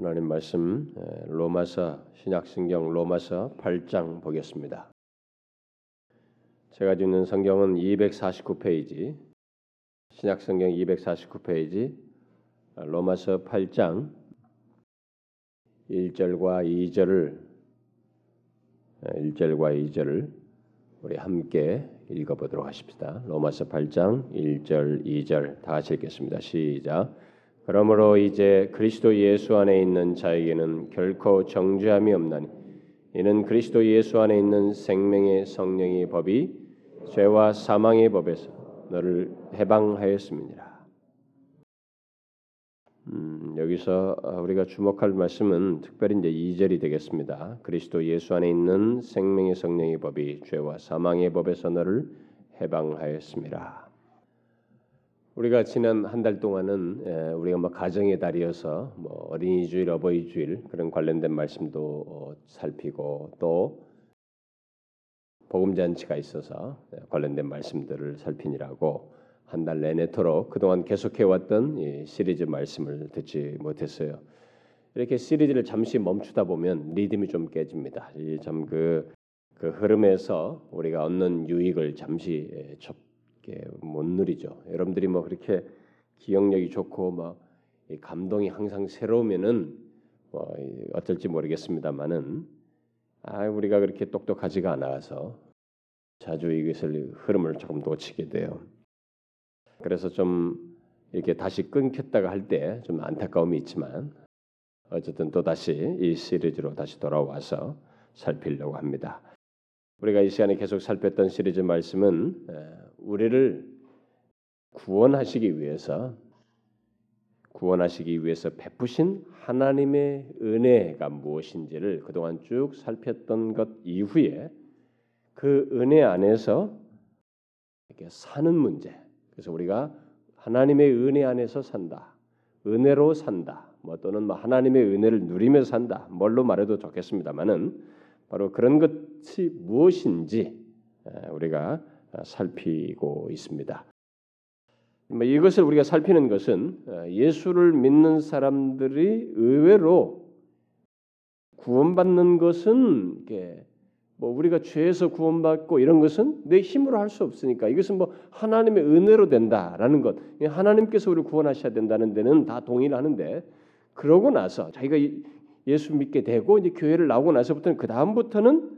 하나님 말씀 로마서 신약성경 로마서 8장 보겠습니다. 제가 읽는 성경은 249페이지 신약성경 249페이지 로마서 8장 1절과 2절을 우리 함께 읽어보도록 하십시다. 로마서 8장 1절 2절 다 같이 읽겠습니다. 시작. 그러므로 이제 그리스도 예수 안에 있는 자에게는 결코 정죄함이 없나니 이는 그리스도 예수 안에 있는 생명의 성령의 법이 죄와 사망의 법에서 너를 해방하였음이니라. 여기서 우리가 주목할 말씀은 특별히 이제 2절이 되겠습니다. 그리스도 예수 안에 있는 생명의 성령의 법이 죄와 사망의 법에서 너를 해방하였음이라. 우리가 지난 한 달 동안은 우리가 가정의 달이어서 어린이 주일, 어버이 주일 그런 관련된 말씀도 살피고 또 복음 잔치가 있어서 관련된 말씀들을 살피느라고 한 달 내내토록 그동안 계속해왔던 이 시리즈 말씀을 듣지 못했어요. 이렇게 시리즈를 잠시 멈추다 보면 리듬이 좀 깨집니다. 이 참 그 흐름에서 우리가 얻는 유익을 잠시 못 누리죠. 여러분들이 그렇게 기억력이 좋고 이 감동이 항상 새로우면은 어떨지 모르겠습니다만은 우리가 그렇게 똑똑하지가 않아서 자주 이것을 흐름을 조금 놓치게 돼요. 그래서 좀 이렇게 다시 끊겼다가 할 때 좀 안타까움이 있지만 어쨌든 또 다시 이 시리즈로 다시 돌아와서 살피려고 합니다. 우리가 이 시간에 계속 살폈던 시리즈 말씀은 우리를 구원하시기 위해서 베푸신 하나님의 은혜가 무엇인지를 그동안 쭉 살폈던 것 이후에 그 은혜 안에서 이렇게 사는 문제. 그래서 우리가 하나님의 은혜 안에서 산다. 은혜로 산다. 또는 하나님의 은혜를 누리며 산다. 뭘로 말해도 좋겠습니다만은 바로 그런 것이 무엇인지 우리가 살피고 있습니다. 이것을 우리가 살피는 것은 예수를 믿는 사람들이 의외로 구원받는 것은 우리가 죄에서 구원받고 이런 것은 내 힘으로 할 수 없으니까 이것은 하나님의 은혜로 된다라는 것, 하나님께서 우리를 구원하셔야 된다는 데는 다 동의를 하는데 그러고 나서 자기가 예수 믿게 되고 이제 교회를 나오고 나서부터는 그 다음부터는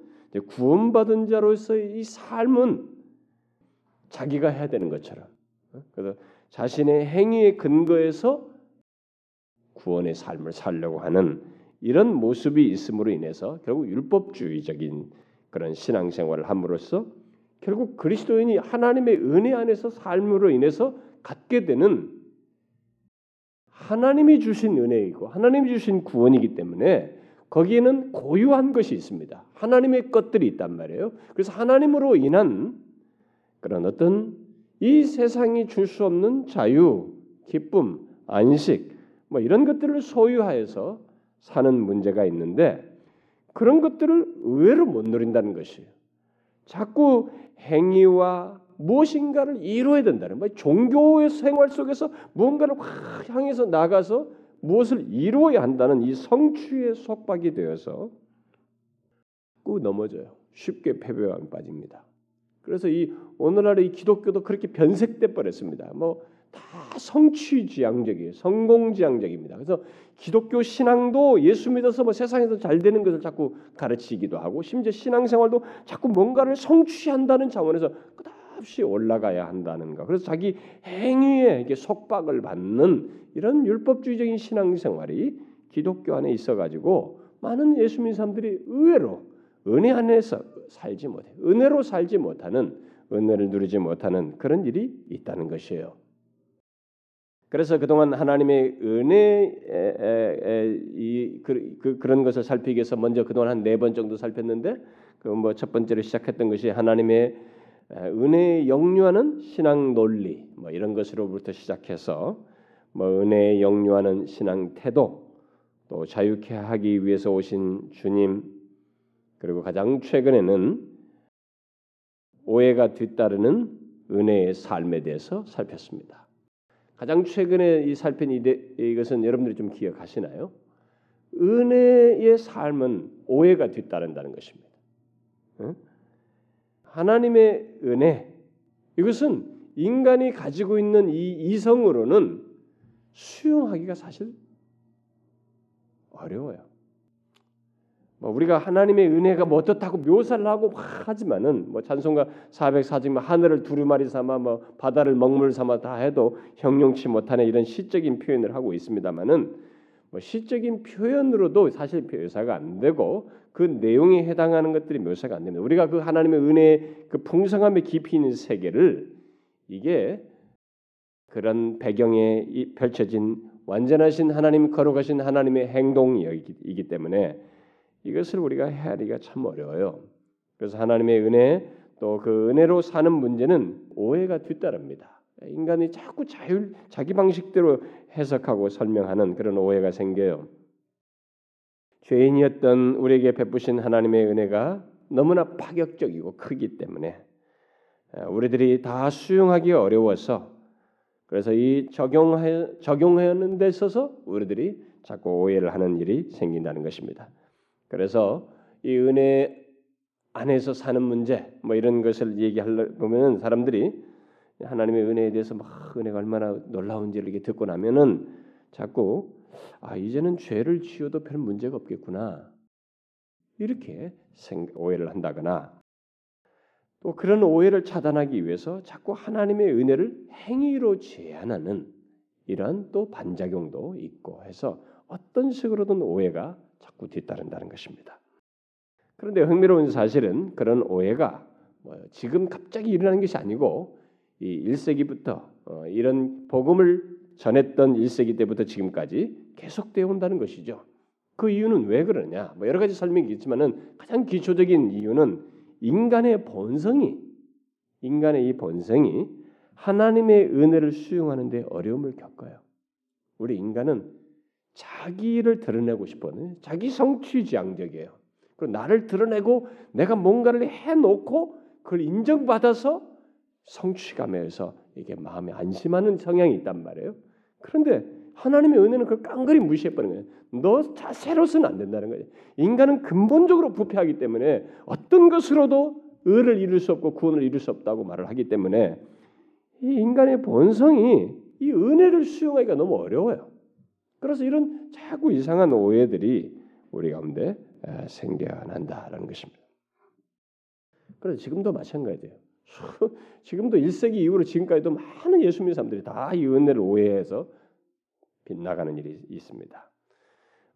구원받은 자로서의 이 삶은 자기가 해야 되는 것처럼 그래서 자신의 행위에 근거해서 구원의 삶을 살려고 하는 이런 모습이 있음으로 인해서 결국 율법주의적인 그런 신앙생활을 함으로써 결국 그리스도인이 하나님의 은혜 안에서 삶으로 인해서 갖게 되는 하나님이 주신 은혜이고 하나님이 주신 구원이기 때문에 거기에는 고유한 것이 있습니다. 하나님의 것들이 있단 말이에요. 그래서 하나님으로 인한 그런 어떤 이 세상이 줄 수 없는 자유, 기쁨, 안식 이런 것들을 소유하여서 사는 문제가 있는데 그런 것들을 의외로 못 누린다는 것이에요. 자꾸 행위와 무엇인가를 이루어야 된다는 말, 종교의 생활 속에서 무언가를 확 향해서 나가서 무엇을 이루어야 한다는 이 성취의 속박이 되어서 꾹 넘어져요. 쉽게 패배감에 빠집니다. 그래서 이 오늘날의 이 기독교도 그렇게 변색돼 버렸습니다. 다 성취지향적이에요. 성공지향적입니다. 그래서 기독교 신앙도 예수 믿어서 세상에서 잘 되는 것을 자꾸 가르치기도 하고 심지어 신앙생활도 자꾸 뭔가를 성취한다는 차원에서 없이 올라가야 한다는 것. 그래서 자기 행위에 속박을 받는 이런 율법주의적인 신앙생활이 기독교 안에 있어가지고 많은 예수 믿는 사람들이 의외로 은혜 안에서 살지 못해 은혜로 살지 못하는 은혜를 누리지 못하는 그런 일이 있다는 것이에요. 그래서 그동안 하나님의 은혜의 그런 것을 살피기 위해서 먼저 그동안 한 4번 정도 살폈는데 첫 번째로 시작했던 것이 하나님의 은혜의 역류하는 신앙 논리 이런 것으로부터 시작해서 은혜의 역류하는 신앙 태도 또 자유케 하기 위해서 오신 주님 그리고 가장 최근에는 오해가 뒤따르는 은혜의 삶에 대해서 살폈습니다. 가장 최근에 이 살핀 이것은 여러분들이 좀 기억하시나요? 은혜의 삶은 오해가 뒤따른다는 것입니다. 하나님의 은혜, 이것은 인간이 가지고 있는 이 이성으로는 수용하기가 사실 어려워요. 우리가 하나님의 은혜가 뭐 어떻다고 묘사를 하고 하지만은 찬송가 404중 하늘을 두루마리 삼아 바다를 먹물 삼아 다 해도 형용치 못하는 이런 시적인 표현을 하고 있습니다만은 시적인 표현으로도 사실 묘사가 안 되고 그 내용에 해당하는 것들이 묘사가 안 됩니다. 우리가 그 하나님의 은혜의 그 풍성함에 깊이 있는 세계를 이게 그런 배경에 펼쳐진 완전하신 하나님, 거룩하신 하나님의 행동이기 때문에 이것을 우리가 헤아리기가 참 어려워요. 그래서 하나님의 은혜, 또 그 은혜로 사는 문제는 오해가 뒤따릅니다. 인간이 자꾸 자기 방식대로 해석하고 설명하는 그런 오해가 생겨요. 죄인이었던 우리에게 베푸신 하나님의 은혜가 너무나 파격적이고 크기 때문에 우리들이 다 수용하기 어려워서 그래서 이 적용하는 데 있어서 우리들이 자꾸 오해를 하는 일이 생긴다는 것입니다. 그래서 이 은혜 안에서 사는 문제 이런 것을 얘기하려 보면은 사람들이 하나님의 은혜에 대해서 은혜가 얼마나 놀라운지를 이렇게 듣고 나면은 자꾸 이제는 죄를 지어도 별 문제가 없겠구나 이렇게 오해를 한다거나 또 그런 오해를 차단하기 위해서 자꾸 하나님의 은혜를 행위로 제한하는 이런 또 반작용도 있고 해서 어떤 식으로든 오해가 자꾸 뒤따른다는 것입니다. 그런데 흥미로운 사실은 그런 오해가 지금 갑자기 일어나는 것이 아니고 이 1세기부터 이런 복음을 전했던 1세기 때부터 지금까지 계속되어 온다는 것이죠. 그 이유는 왜 그러냐? 여러 가지 설명이 있지만은 가장 기초적인 이유는 인간의 이 본성이 하나님의 은혜를 수용하는 데 어려움을 겪어요. 우리 인간은 자기를 드러내고 싶어요. 자기 성취지향적이에요. 그리고 나를 드러내고 내가 뭔가를 해놓고 그걸 인정받아서 성취감에서 이게 마음에 안심하는 성향이 있단 말이에요. 그런데 하나님의 은혜는 그걸 깡그리 무시해버리는 거예요. 너 자세로서는 안 된다는 거예요. 인간은 근본적으로 부패하기 때문에 어떤 것으로도 의를 이룰 수 없고 구원을 이룰 수 없다고 말을 하기 때문에 이 인간의 본성이 이 은혜를 수용하기가 너무 어려워요. 그래서 이런 자꾸 이상한 오해들이 우리 가운데 생겨난다라는 것입니다. 그래서 지금도 마찬가지예요. 지금도 1세기 이후로 지금까지도 많은 예수님 사람들이 다 이 은혜를 오해해서 빗나가는 일이 있습니다.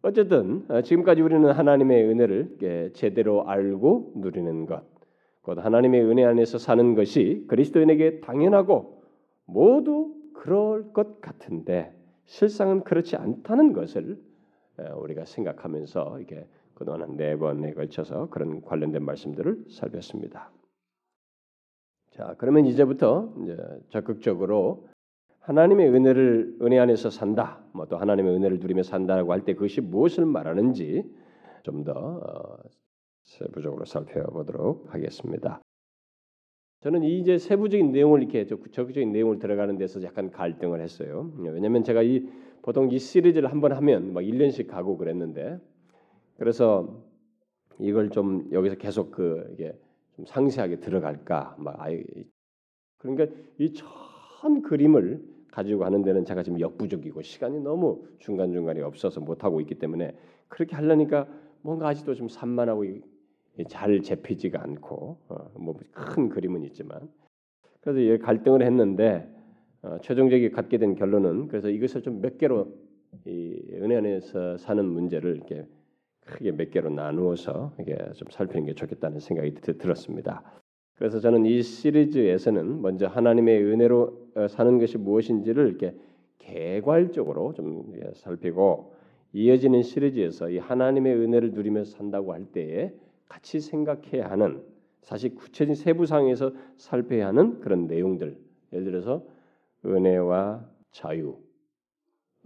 어쨌든 지금까지 우리는 하나님의 은혜를 제대로 알고 누리는 것, 곧 하나님의 은혜 안에서 사는 것이 그리스도인에게 당연하고 모두 그럴 것 같은데 실상은 그렇지 않다는 것을 우리가 생각하면서 이렇게 그동안 한 4번에 걸쳐서 그런 관련된 말씀들을 살폈습니다. 자, 그러면 이제부터 이제 적극적으로 하나님의 은혜 안에서 산다, 또 하나님의 은혜를 누리며 산다라고 할 때 그것이 무엇을 말하는지 좀 더 세부적으로 살펴보도록 하겠습니다. 저는 이제 세부적인 내용을 이렇게 적극적인 내용을 들어가는 데서 약간 갈등을 했어요. 왜냐하면 제가 보통 이 시리즈를 한번 하면 1년씩 가고 그랬는데 그래서 이걸 좀 여기서 계속 이게 좀 상세하게 들어갈까 그러니까 이 전 그림을 가지고 하는 데는 제가 지금 역부족이고 시간이 너무 중간중간이 없어서 못 하고 있기 때문에 그렇게 하려니까 뭔가 아직도 좀 산만하고 잘 잡히지가 않고 큰 그림은 있지만 그래서 갈등을 했는데 최종적으로 갖게 된 결론은 그래서 이것을 좀 몇 개로 이 은혜 안에서 사는 문제를 이렇게 크게 몇 개로 나누어서 이게 좀 살피는 게 좋겠다는 생각이 들었습니다. 그래서 저는 이 시리즈에서는 먼저 하나님의 은혜로 사는 것이 무엇인지를 이렇게 개괄적으로 좀 살피고 이어지는 시리즈에서 이 하나님의 은혜를 누리면서 산다고 할 때에 같이 생각해야 하는 사실 구체적인 세부상에서 살펴야 하는 그런 내용들 예를 들어서 은혜와 자유,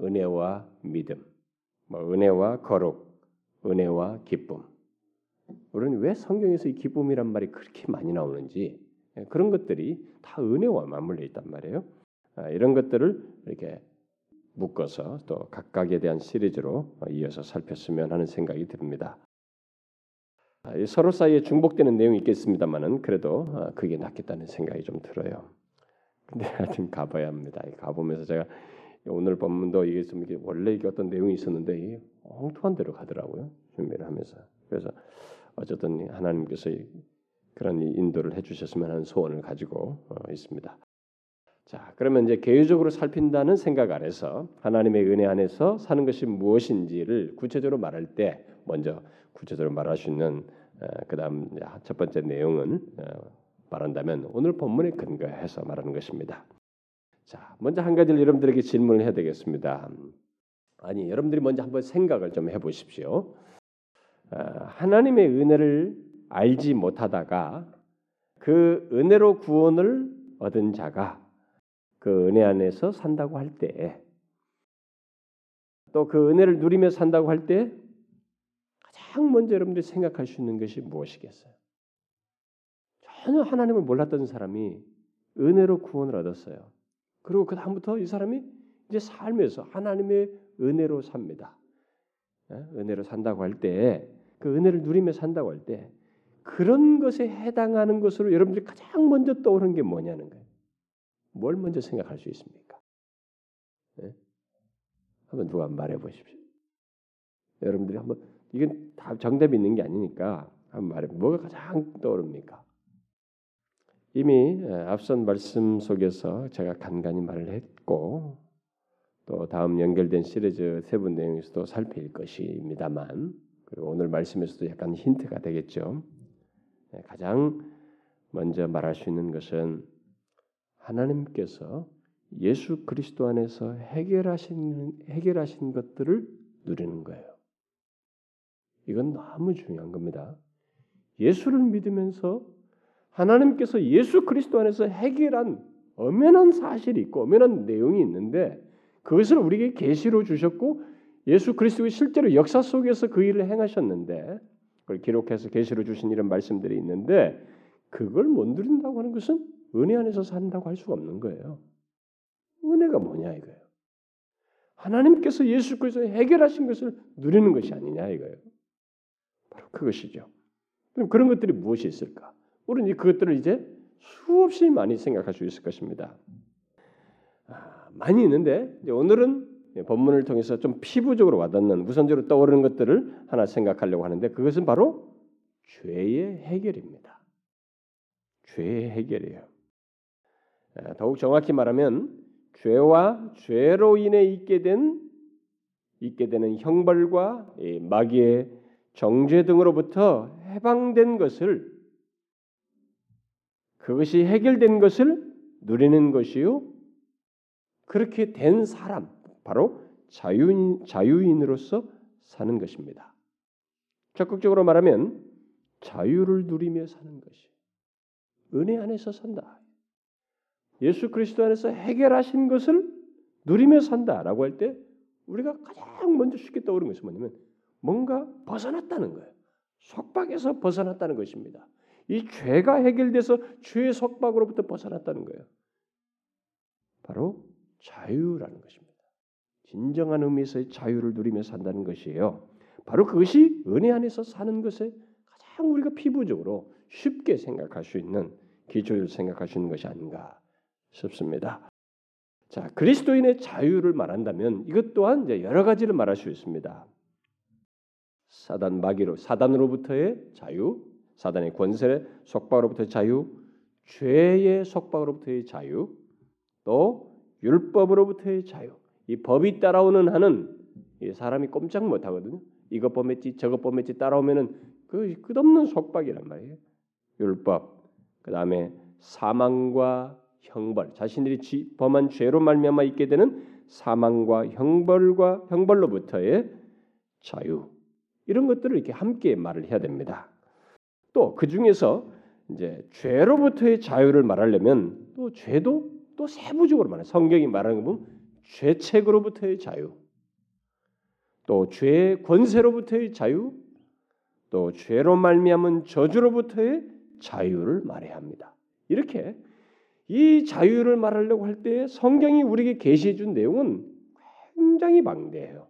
은혜와 믿음, 은혜와 거룩, 은혜와 기쁨 우리는 왜 성경에서 이 기쁨이란 말이 그렇게 많이 나오는지 그런 것들이 다 은혜와 맞물려 있단 말이에요. 이런 것들을 이렇게 묶어서 또 각각에 대한 시리즈로 이어서 살폈으면 하는 생각이 듭니다. 서로 사이에 중복되는 내용이 있겠습니다만은 그래도 그게 낫겠다는 생각이 좀 들어요. 근데 하여튼 가봐야 합니다. 가보면서 제가 오늘 본문도 이게 좀 이게 원래 이게 어떤 내용이 있었는데 엉뚱한 데로 가더라고요. 준비를 하면서. 그래서 어쨌든 하나님께서 그런 인도를 해주셨으면 하는 소원을 가지고 있습니다. 자, 그러면 이제 개요적으로 살핀다는 생각 아래서 하나님의 은혜 안에서 사는 것이 무엇인지를 구체적으로 말할 때 먼저 구체적으로 말할 수 있는 그다음 첫 번째 내용은 말한다면 오늘 본문에 근거해서 말하는 것입니다. 자, 먼저 한 가지를 여러분들에게 질문을 해야 되겠습니다. 아니, 여러분들이 먼저 한번 생각을 좀 해보십시오. 하나님의 은혜를 알지 못하다가 그 은혜로 구원을 얻은 자가 그 은혜 안에서 산다고 할 때, 또 그 은혜를 누리며 산다고 할 때 가장 먼저 여러분들이 생각할 수 있는 것이 무엇이겠어요? 전혀 하나님을 몰랐던 사람이 은혜로 구원을 얻었어요. 그리고 그 다음부터 이 사람이 이제 삶에서 하나님의 은혜로 삽니다. 은혜로 산다고 할 때, 그 은혜를 누리며 산다고 할 때 그런 것에 해당하는 것으로 여러분들이 가장 먼저 떠오르는 게 뭐냐는 거예요. 뭘 먼저 생각할 수 있습니까? 네? 한번 누가 말해 보십시오. 여러분들이 한번 이건 다 정답이 있는 게 아니니까 한번 말해. 뭐가 가장 떠오릅니까? 이미 앞선 말씀 속에서 제가 간간히 말을 했고 또 다음 연결된 시리즈 세부 내용에서도 살필 것입니다만 그리고 오늘 말씀에서도 약간 힌트가 되겠죠. 가장 먼저 말할 수 있는 것은 하나님께서 예수 그리스도 안에서 해결하신 것들을 누리는 거예요. 이건 너무 중요한 겁니다. 예수를 믿으면서 하나님께서 예수 그리스도 안에서 해결한 엄연한 사실이 있고 엄연한 내용이 있는데 그것을 우리에게 계시로 주셨고 예수 그리스도의 실제로 역사 속에서 그 일을 행하셨는데 그걸 기록해서 계시로 주신 이런 말씀들이 있는데 그걸 못 누린다고 하는 것은 은혜 안에서 산다고 할 수가 없는 거예요. 은혜가 뭐냐 이거예요. 하나님께서 예수 그리스도 해결하신 것을 누리는 것이 아니냐 이거예요. 바로 그것이죠. 그럼 그런 것들이 무엇이 있을까? 우리는 그것들을 이제 수없이 많이 생각할 수 있을 것입니다. 많이 있는데 오늘은 본문을 통해서 좀 피부적으로 와닿는 우선적으로 떠오르는 것들을 하나 생각하려고 하는데 그것은 바로 죄의 해결입니다. 죄의 해결이에요. 더욱 정확히 말하면 죄와 죄로 인해 있게 되는 형벌과 마귀의 정죄 등으로부터 해방된 것을 그것이 해결된 것을 누리는 것이요. 그렇게 된 사람 바로 자유인으로서 사는 것입니다. 적극적으로 말하면 자유를 누리며 사는 것이 은혜 안에서 산다. 예수 그리스도 안에서 해결하신 것을 누리며 산다라고 할 때 우리가 가장 먼저 쉽게 떠오르는 것이 뭐냐면 뭔가 벗어났다는 거예요. 속박에서 벗어났다는 것입니다. 이 죄가 해결돼서 죄의 속박으로부터 벗어났다는 거예요. 바로 자유라는 것입니다. 진정한 의미에서의 자유를 누리며 산다는 것이에요. 바로 그것이 은혜 안에서 사는 것에 가장 우리가 피부적으로 쉽게 생각할 수 있는 기초를 생각할 수 있는 것이 아닌가 싶습니다. 자, 그리스도인의 자유를 말한다면 이것 또한 이제 여러 가지를 말할 수 있습니다. 사단으로부터의 자유, 사단의 권세의 속박으로부터의 자유, 죄의 속박으로부터의 자유, 또 율법으로부터의 자유. 이 법이 따라오는 한은 이 사람이 꼼짝 못 하거든요. 이것 범했지, 저것 범했지 따라오면은 그 끝없는 속박이란 말이에요. 율법, 그 다음에 사망과 형벌, 자신들이 범한 죄로 말미암아 있게 되는 사망과 형벌로부터의 자유 이런 것들을 이렇게 함께 말을 해야 됩니다. 또 그 중에서 이제 죄로부터의 자유를 말하려면 또 죄도 또 세부적으로 말해 성경이 말하는 거 보면 죄책으로부터의 자유, 또 죄의 권세로부터의 자유, 또 죄로 말미암은 저주로부터의 자유를 말해야 합니다. 이렇게 이 자유를 말하려고 할 때 성경이 우리에게 계시해 준 내용은 굉장히 방대해요.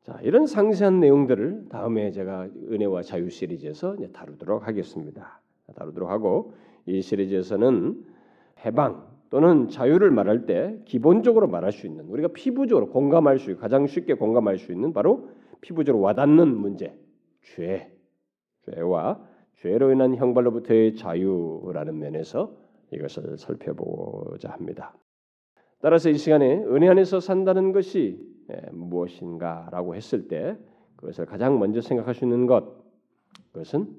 자, 이런 상세한 내용들을 다음에 제가 은혜와 자유 시리즈에서 이제 다루도록 하겠습니다. 다루도록 하고 이 시리즈에서는 해방 또는 자유를 말할 때 기본적으로 말할 수 있는 우리가 피부적으로 공감할 수 있고 가장 쉽게 공감할 수 있는 바로 피부적으로 와닿는 문제, 죄와 죄로 인한 형벌로부터의 자유라는 면에서 이것을 살펴보고자 합니다. 따라서 이 시간에 은혜 안에서 산다는 것이 무엇인가라고 했을 때 그것을 가장 먼저 생각할 수 있는 것, 그것은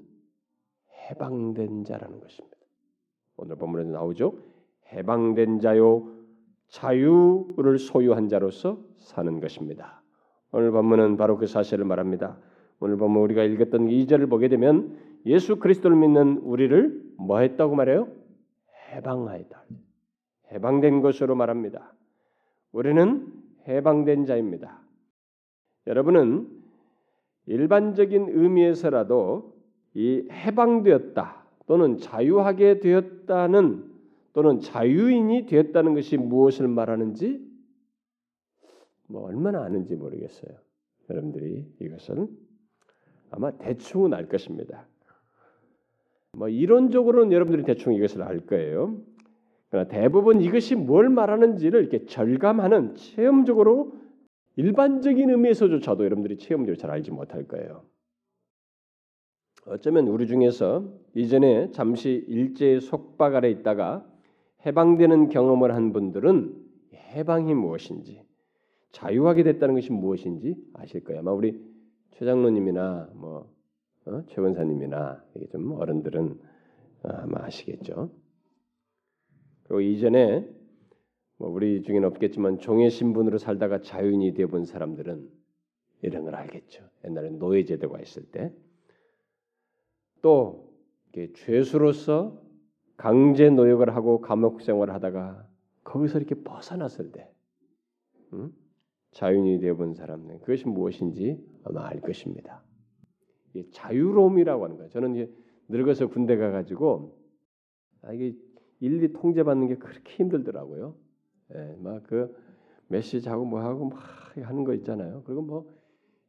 해방된 자라는 것입니다. 오늘 본문에도 나오죠. 해방된 자요 자유를 소유한 자로서 사는 것입니다. 오늘 본문은 바로 그 사실을 말합니다. 오늘 본문 우리가 읽었던 2절을 보게 되면 예수 그리스도를 믿는 우리를 뭐 했다고 말해요? 해방하였다. 해방된 것으로 말합니다. 우리는 해방된 자입니다. 여러분은 일반적인 의미에서라도 이 해방되었다 또는 자유하게 되었다는 또는 자유인이 되었다는 것이 무엇을 말하는지 얼마나 아는지 모르겠어요. 여러분들이 이것은 아마 대충은 알 것입니다. 이론적으로는 여러분들이 대충 이것을 알 거예요. 그러나 대부분 이것이 뭘 말하는지를 이렇게 절감하는 체험적으로 일반적인 의미에서조차도 여러분들이 체험적으로 잘 알지 못할 거예요. 어쩌면 우리 중에서 이전에 잠시 일제의 속박 아래 있다가 해방되는 경험을 한 분들은 해방이 무엇인지, 자유하게 됐다는 것이 무엇인지 아실 거예요. 아마 우리 최 장로님이나 최 권사님이나 이게 좀 어른들은 아마 아시겠죠. 그리고 이전에 우리 중에는 없겠지만 종의 신분으로 살다가 자유인이 되어본 사람들은 이런 걸 알겠죠. 옛날에 노예 제도가 있을 때 또 죄수로서 강제 노역을 하고 감옥 생활을 하다가 거기서 이렇게 벗어났을 때 자유인이 되어본 사람은 그것이 무엇인지 아마 알 것입니다. 이게 자유로움이라고 하는 거예요. 저는 이제 늙어서 군대 가가지고 이게 일리 통제받는 게 그렇게 힘들더라고요. 막 그 메시지 하고 뭐 하고 막 하는 거 있잖아요. 그리고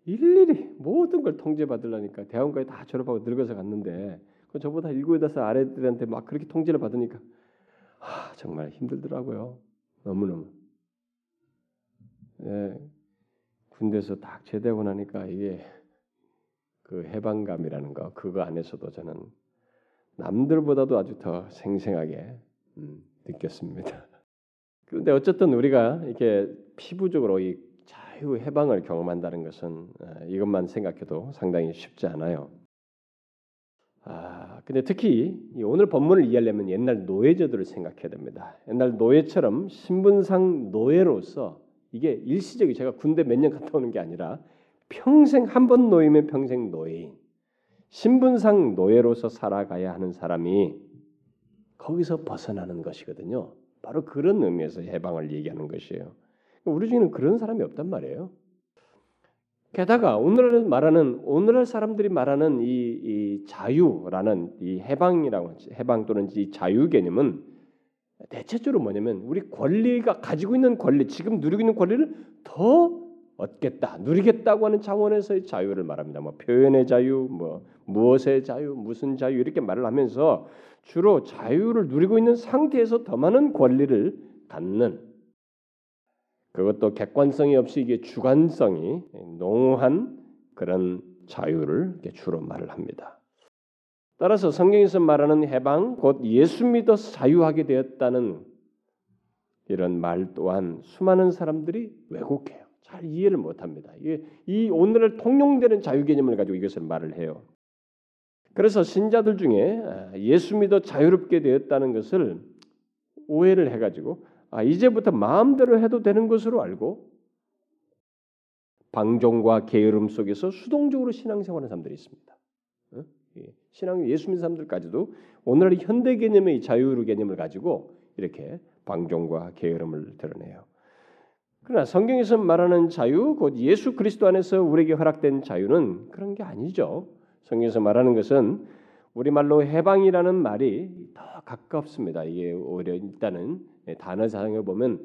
일일이 모든 걸 통제받으려니까 대학원까지 다 졸업하고 늙어서 갔는데 저보다 7, 8살 아래들한테 막 그렇게 통제를 받으니까 정말 힘들더라고요. 너무너무. 군대에서 딱 제대하고 나니까 이게 그 해방감이라는 거 그거 안에서도 저는 남들보다도 아주 더 생생하게 느꼈습니다. 그런데 어쨌든 우리가 이렇게 피부적으로 이 자유 해방을 경험한다는 것은 이것만 생각해도 상당히 쉽지 않아요. 근데 특히 오늘 본문을 이해하려면 옛날 노예제도를 생각해야 됩니다. 옛날 노예처럼 신분상 노예로서 이게 일시적이 제가 군대 몇 년 갔다 오는 게 아니라 평생 한 번 노예면 평생 노예인 신분상 노예로서 살아가야 하는 사람이 거기서 벗어나는 것이거든요. 바로 그런 의미에서 해방을 얘기하는 것이에요. 우리 중에는 그런 사람이 없단 말이에요. 게다가 오늘날 사람들이 말하는 이 자유라는 이 해방이라고 해방 또는 이 자유 개념은 대체적으로 뭐냐면 우리 권리가 가지고 있는 권리, 지금 누리고 있는 권리를 더 얻겠다, 누리겠다고 하는 차원에서의 자유를 말합니다. 표현의 자유, 무엇의 자유, 무슨 자유 이렇게 말을 하면서 주로 자유를 누리고 있는 상태에서 더 많은 권리를 갖는 그것도 객관성이 없이 이게 주관성이 농후한 그런 자유를 주로 말을 합니다. 따라서 성경에서 말하는 해방, 곧 예수 믿어서 자유하게 되었다는 이런 말 또한 수많은 사람들이 왜곡해요. 잘 이해를 못합니다. 이 오늘날 통용되는 자유 개념을 가지고 이것을 말을 해요. 그래서 신자들 중에 예수 믿어 자유롭게 되었다는 것을 오해를 해가지고 이제부터 마음대로 해도 되는 것으로 알고 방종과 게으름 속에서 수동적으로 신앙생활하는 사람들이 있습니다. 신앙 예수 믿는 사람들까지도 오늘날 현대 개념의 이 자유의 개념을 가지고 이렇게 방종과 게으름을 드러내요. 그러나 성경에서 말하는 자유, 곧 예수 그리스도 안에서 우리에게 허락된 자유는 그런 게 아니죠. 성경에서 말하는 것은 우리말로 해방이라는 말이 더 가깝습니다. 이게 오히려 일단은 단어 사용해 보면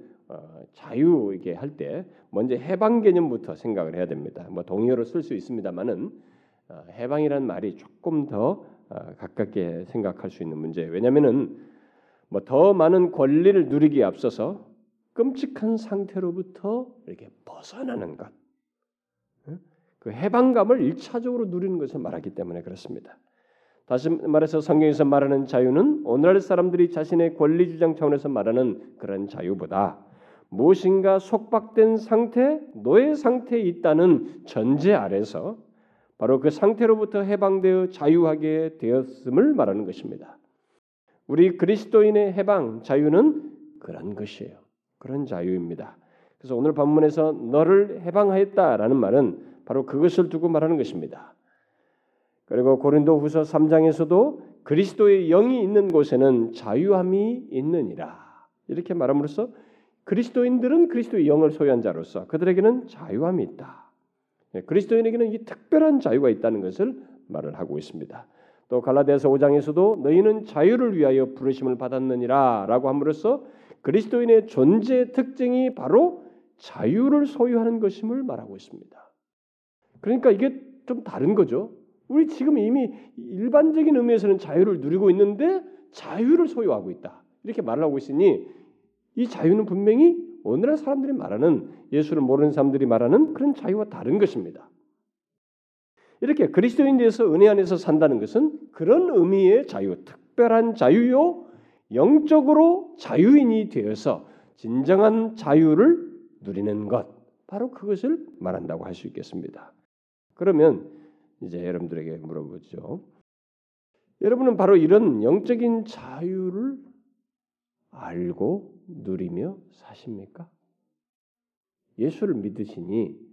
자유 이게 할 때 먼저 해방 개념부터 생각을 해야 됩니다. 뭐 동의어를 쓸 수 있습니다만은 해방이라는 말이 조금 더 가깝게 생각할 수 있는 문제예요. 왜냐하면은 뭐 더 많은 권리를 누리기에 앞서서 끔찍한 상태로부터 이렇게 벗어나는 것, 그 해방감을 일차적으로 누리는 것을 말하기 때문에 그렇습니다. 다시 말해서 성경에서 말하는 자유는 오늘날 사람들이 자신의 권리 주장 차원에서 말하는 그런 자유보다 무엇인가 속박된 상태, 노예 상태에 있다는 전제 아래서 바로 그 상태로부터 해방되어 자유하게 되었음을 말하는 것입니다. 우리 그리스도인의 해방, 자유는 그런 것이에요. 그런 자유입니다. 그래서 오늘 본문에서 너를 해방하였다라는 말은 바로 그것을 두고 말하는 것입니다. 그리고 고린도후서 3장에서도 그리스도의 영이 있는 곳에는 자유함이 있느니라 이렇게 말함으로써 그리스도인들은 그리스도의 영을 소유한 자로서 그들에게는 자유함이 있다. 그리스도인에게는 이 특별한 자유가 있다는 것을 말을 하고 있습니다. 또 갈라디아서 5장에서도 너희는 자유를 위하여 부르심을 받았느니라 라고 함으로써 그리스도인의 존재의 특징이 바로 자유를 소유하는 것임을 말하고 있습니다. 그러니까 이게 좀 다른 거죠. 우리 지금 이미 일반적인 의미에서는 자유를 누리고 있는데 자유를 소유하고 있다. 이렇게 말을 하고 있으니 이 자유는 분명히 오늘날 사람들이 말하는 예수를 모르는 사람들이 말하는 그런 자유와 다른 것입니다. 이렇게 그리스도인에서 은혜 안에서 산다는 것은 그런 의미의 자유, 특별한 자유요, 영적으로 자유인이 되어서 진정한 자유를 누리는 것, 바로 그것을 말한다고 할 수 있겠습니다. 그러면 이제 여러분들에게 물어보죠. 여러분은 바로 이런 영적인 자유를 알고 누리며 사십니까? 예수를 믿으시니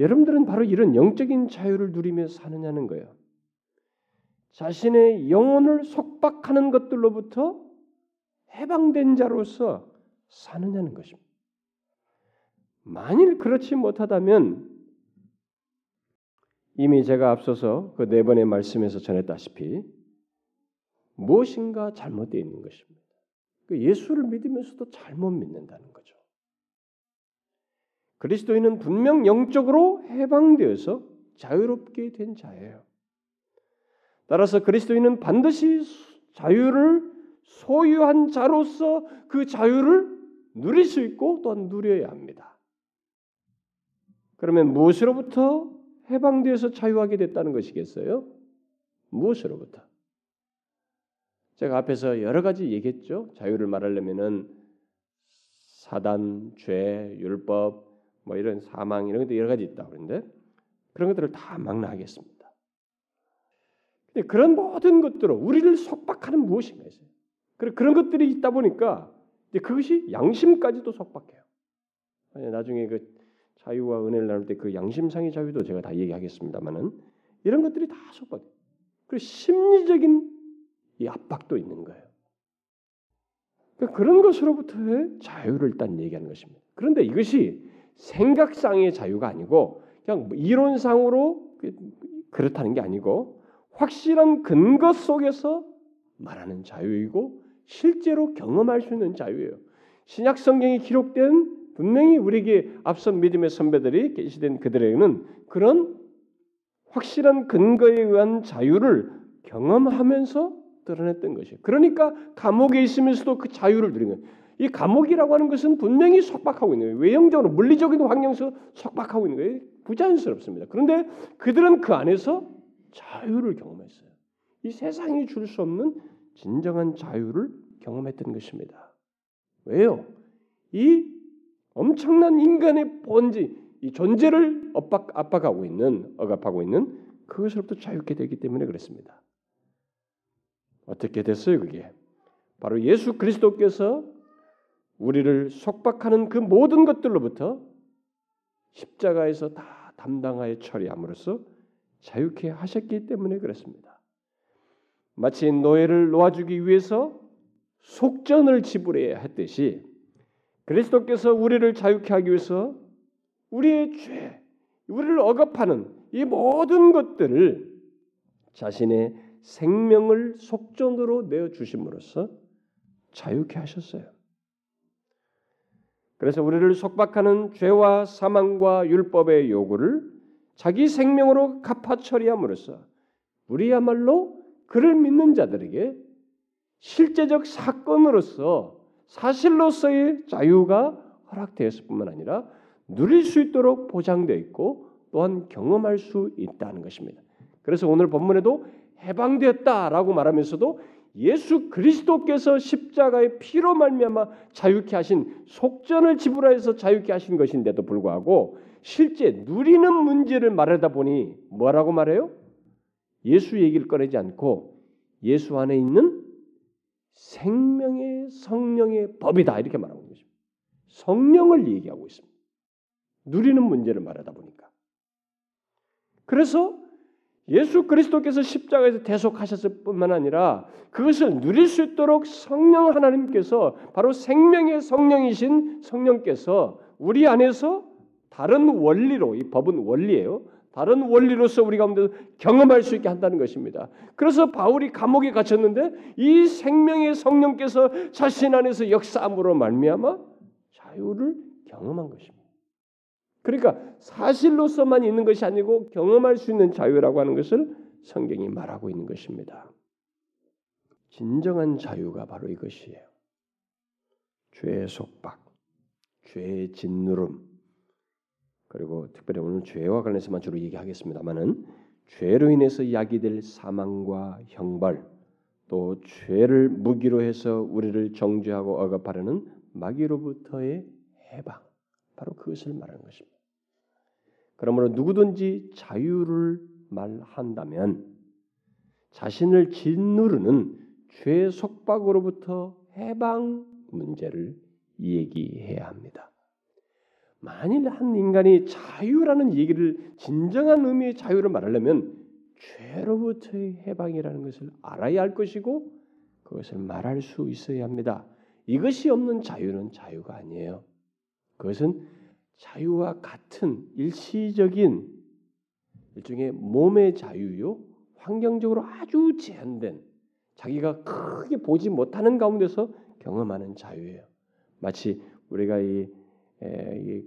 여러분들은 바로 이런 영적인 자유를 누리며 사느냐는 거예요. 자신의 영혼을 속박하는 것들로부터 해방된 자로서 사느냐는 것입니다. 만일 그렇지 못하다면 이미 제가 앞서서 그 네 번의 말씀에서 전했다시피 무엇인가 잘못되어 있는 것입니다. 예수를 믿으면서도 잘못 믿는다는 거죠. 그리스도인은 분명 영적으로 해방되어서 자유롭게 된 자예요. 따라서 그리스도인은 반드시 자유를 소유한 자로서 그 자유를 누릴 수 있고 또한 누려야 합니다. 그러면 무엇으로부터 해방되어서 자유하게 됐다는 것이겠어요? 무엇으로부터? 제가 앞에서 여러 가지 얘기했죠. 자유를 말하려면은 사단, 죄, 율법, 뭐 이런 사망 이런 것들 여러 가지 있다 그런데 그런 것들을 다 망라하겠습니다. 근데 그런 모든 것들로 우리를 속박하는 무엇인가 있어요. 그런 것들이 있다 보니까 이제 그것이 양심까지도 속박해요. 나중에 그 자유와 은혜를 나눌 때 그 양심상의 자유도 제가 다 얘기하겠습니다만은 이런 것들이 다 속박해요. 그리고 심리적인 이 압박도 있는 거예요. 그러니까 그런 것으로부터의 자유를 일단 얘기하는 것입니다. 그런데 이것이 생각상의 자유가 아니고 그냥 이론상으로 그렇다는 게 아니고 확실한 근거 속에서 말하는 자유이고 실제로 경험할 수 있는 자유예요. 신약 성경에 기록된 분명히 우리에게 앞선 믿음의 선배들이 계시된 그들에게는 그런 확실한 근거에 의한 자유를 경험하면서 드러냈던 것이에요. 그러니까 감옥에 있으면서도 그 자유를 누린 거예요. 이 감옥이라고 하는 것은 분명히 속박하고 있는 거예요. 외형적으로 물리적인 환경에서 속박하고 있는 거예요. 부자연스럽습니다. 그런데 그들은 그 안에서 자유를 경험했어요. 이 세상이 줄 수 없는 진정한 자유를 경험했던 것입니다. 왜요? 이 엄청난 인간의 본질, 이 존재를 압박하고 있는, 억압하고 있는 그것으로부터 자유케 되기 때문에 그렇습니다. 어떻게 됐어요? 그게 바로 예수 그리스도께서 우리를 속박하는 그 모든 것들로부터 십자가에서 다 담당하여 처리함으로써 자유케 하셨기 때문에 그렇습니다. 마치 노예를 놓아주기 위해서 속전을 지불해야 했듯이 그리스도께서 우리를 자유케 하기 위해서 우리의 죄, 우리를 억압하는 이 모든 것들을 자신의 생명을 속전으로 내어주심으로써 자유케 하셨어요. 그래서 우리를 속박하는 죄와 사망과 율법의 요구를 자기 생명으로 갚아 처리함으로써 우리야말로 그를 믿는 자들에게 실제적 사건으로서 사실로서의 자유가 허락되었을 뿐만 아니라 누릴 수 있도록 보장되어 있고 또한 경험할 수 있다는 것입니다. 그래서 오늘 본문에도 해방되었다라고 말하면서도 예수 그리스도께서 십자가의 피로 말미암아 자유케 하신 속전을 지불하여서 자유케 하신 것인데도 불구하고 실제 누리는 문제를 말하다 보니 뭐라고 말해요? 예수 얘기를 꺼내지 않고 예수 안에 있는 생명의 성령의 법이다 이렇게 말하고 있는 것입니다. 성령을 얘기하고 있습니다. 누리는 문제를 말하다 보니까. 그래서 예수 그리스도께서 십자가에서 대속하셨을 뿐만 아니라 그것을 누릴 수 있도록 성령 하나님께서 바로 생명의 성령이신 성령께서 우리 안에서 다른 원리로, 이 법은 원리예요. 다른 원리로서 우리 가운데서 경험할 수 있게 한다는 것입니다. 그래서 바울이 감옥에 갇혔는데 이 생명의 성령께서 자신 안에서 역사함으로 말미암아 자유를 경험한 것입니다. 그러니까 사실로서만 있는 것이 아니고 경험할 수 있는 자유라고 하는 것을 성경이 말하고 있는 것입니다. 진정한 자유가 바로 이것이에요. 죄의 속박, 죄의 짓누름, 그리고 특별히 오늘 죄와 관련해서만 주로 얘기하겠습니다만은 죄로 인해서 야기될 사망과 형벌, 또 죄를 무기로 해서 우리를 정죄하고 억압하려는 마귀로부터의 해방, 바로 그것을 말하는 것입니다. 그러므로 누구든지 자유를 말한다면 자신을 짓누르는 죄의 속박으로부터 해방 문제를 얘기해야 합니다. 만일 한 인간이 자유라는 얘기를 진정한 의미의 자유를 말하려면 죄로부터의 해방이라는 것을 알아야 할 것이고 그것을 말할 수 있어야 합니다. 이것이 없는 자유는 자유가 아니에요. 그것은 자유와 같은 일시적인 일종의 몸의 자유요, 환경적으로 아주 제한된 자기가 크게 보지 못하는 가운데서 경험하는 자유예요. 마치 우리가 이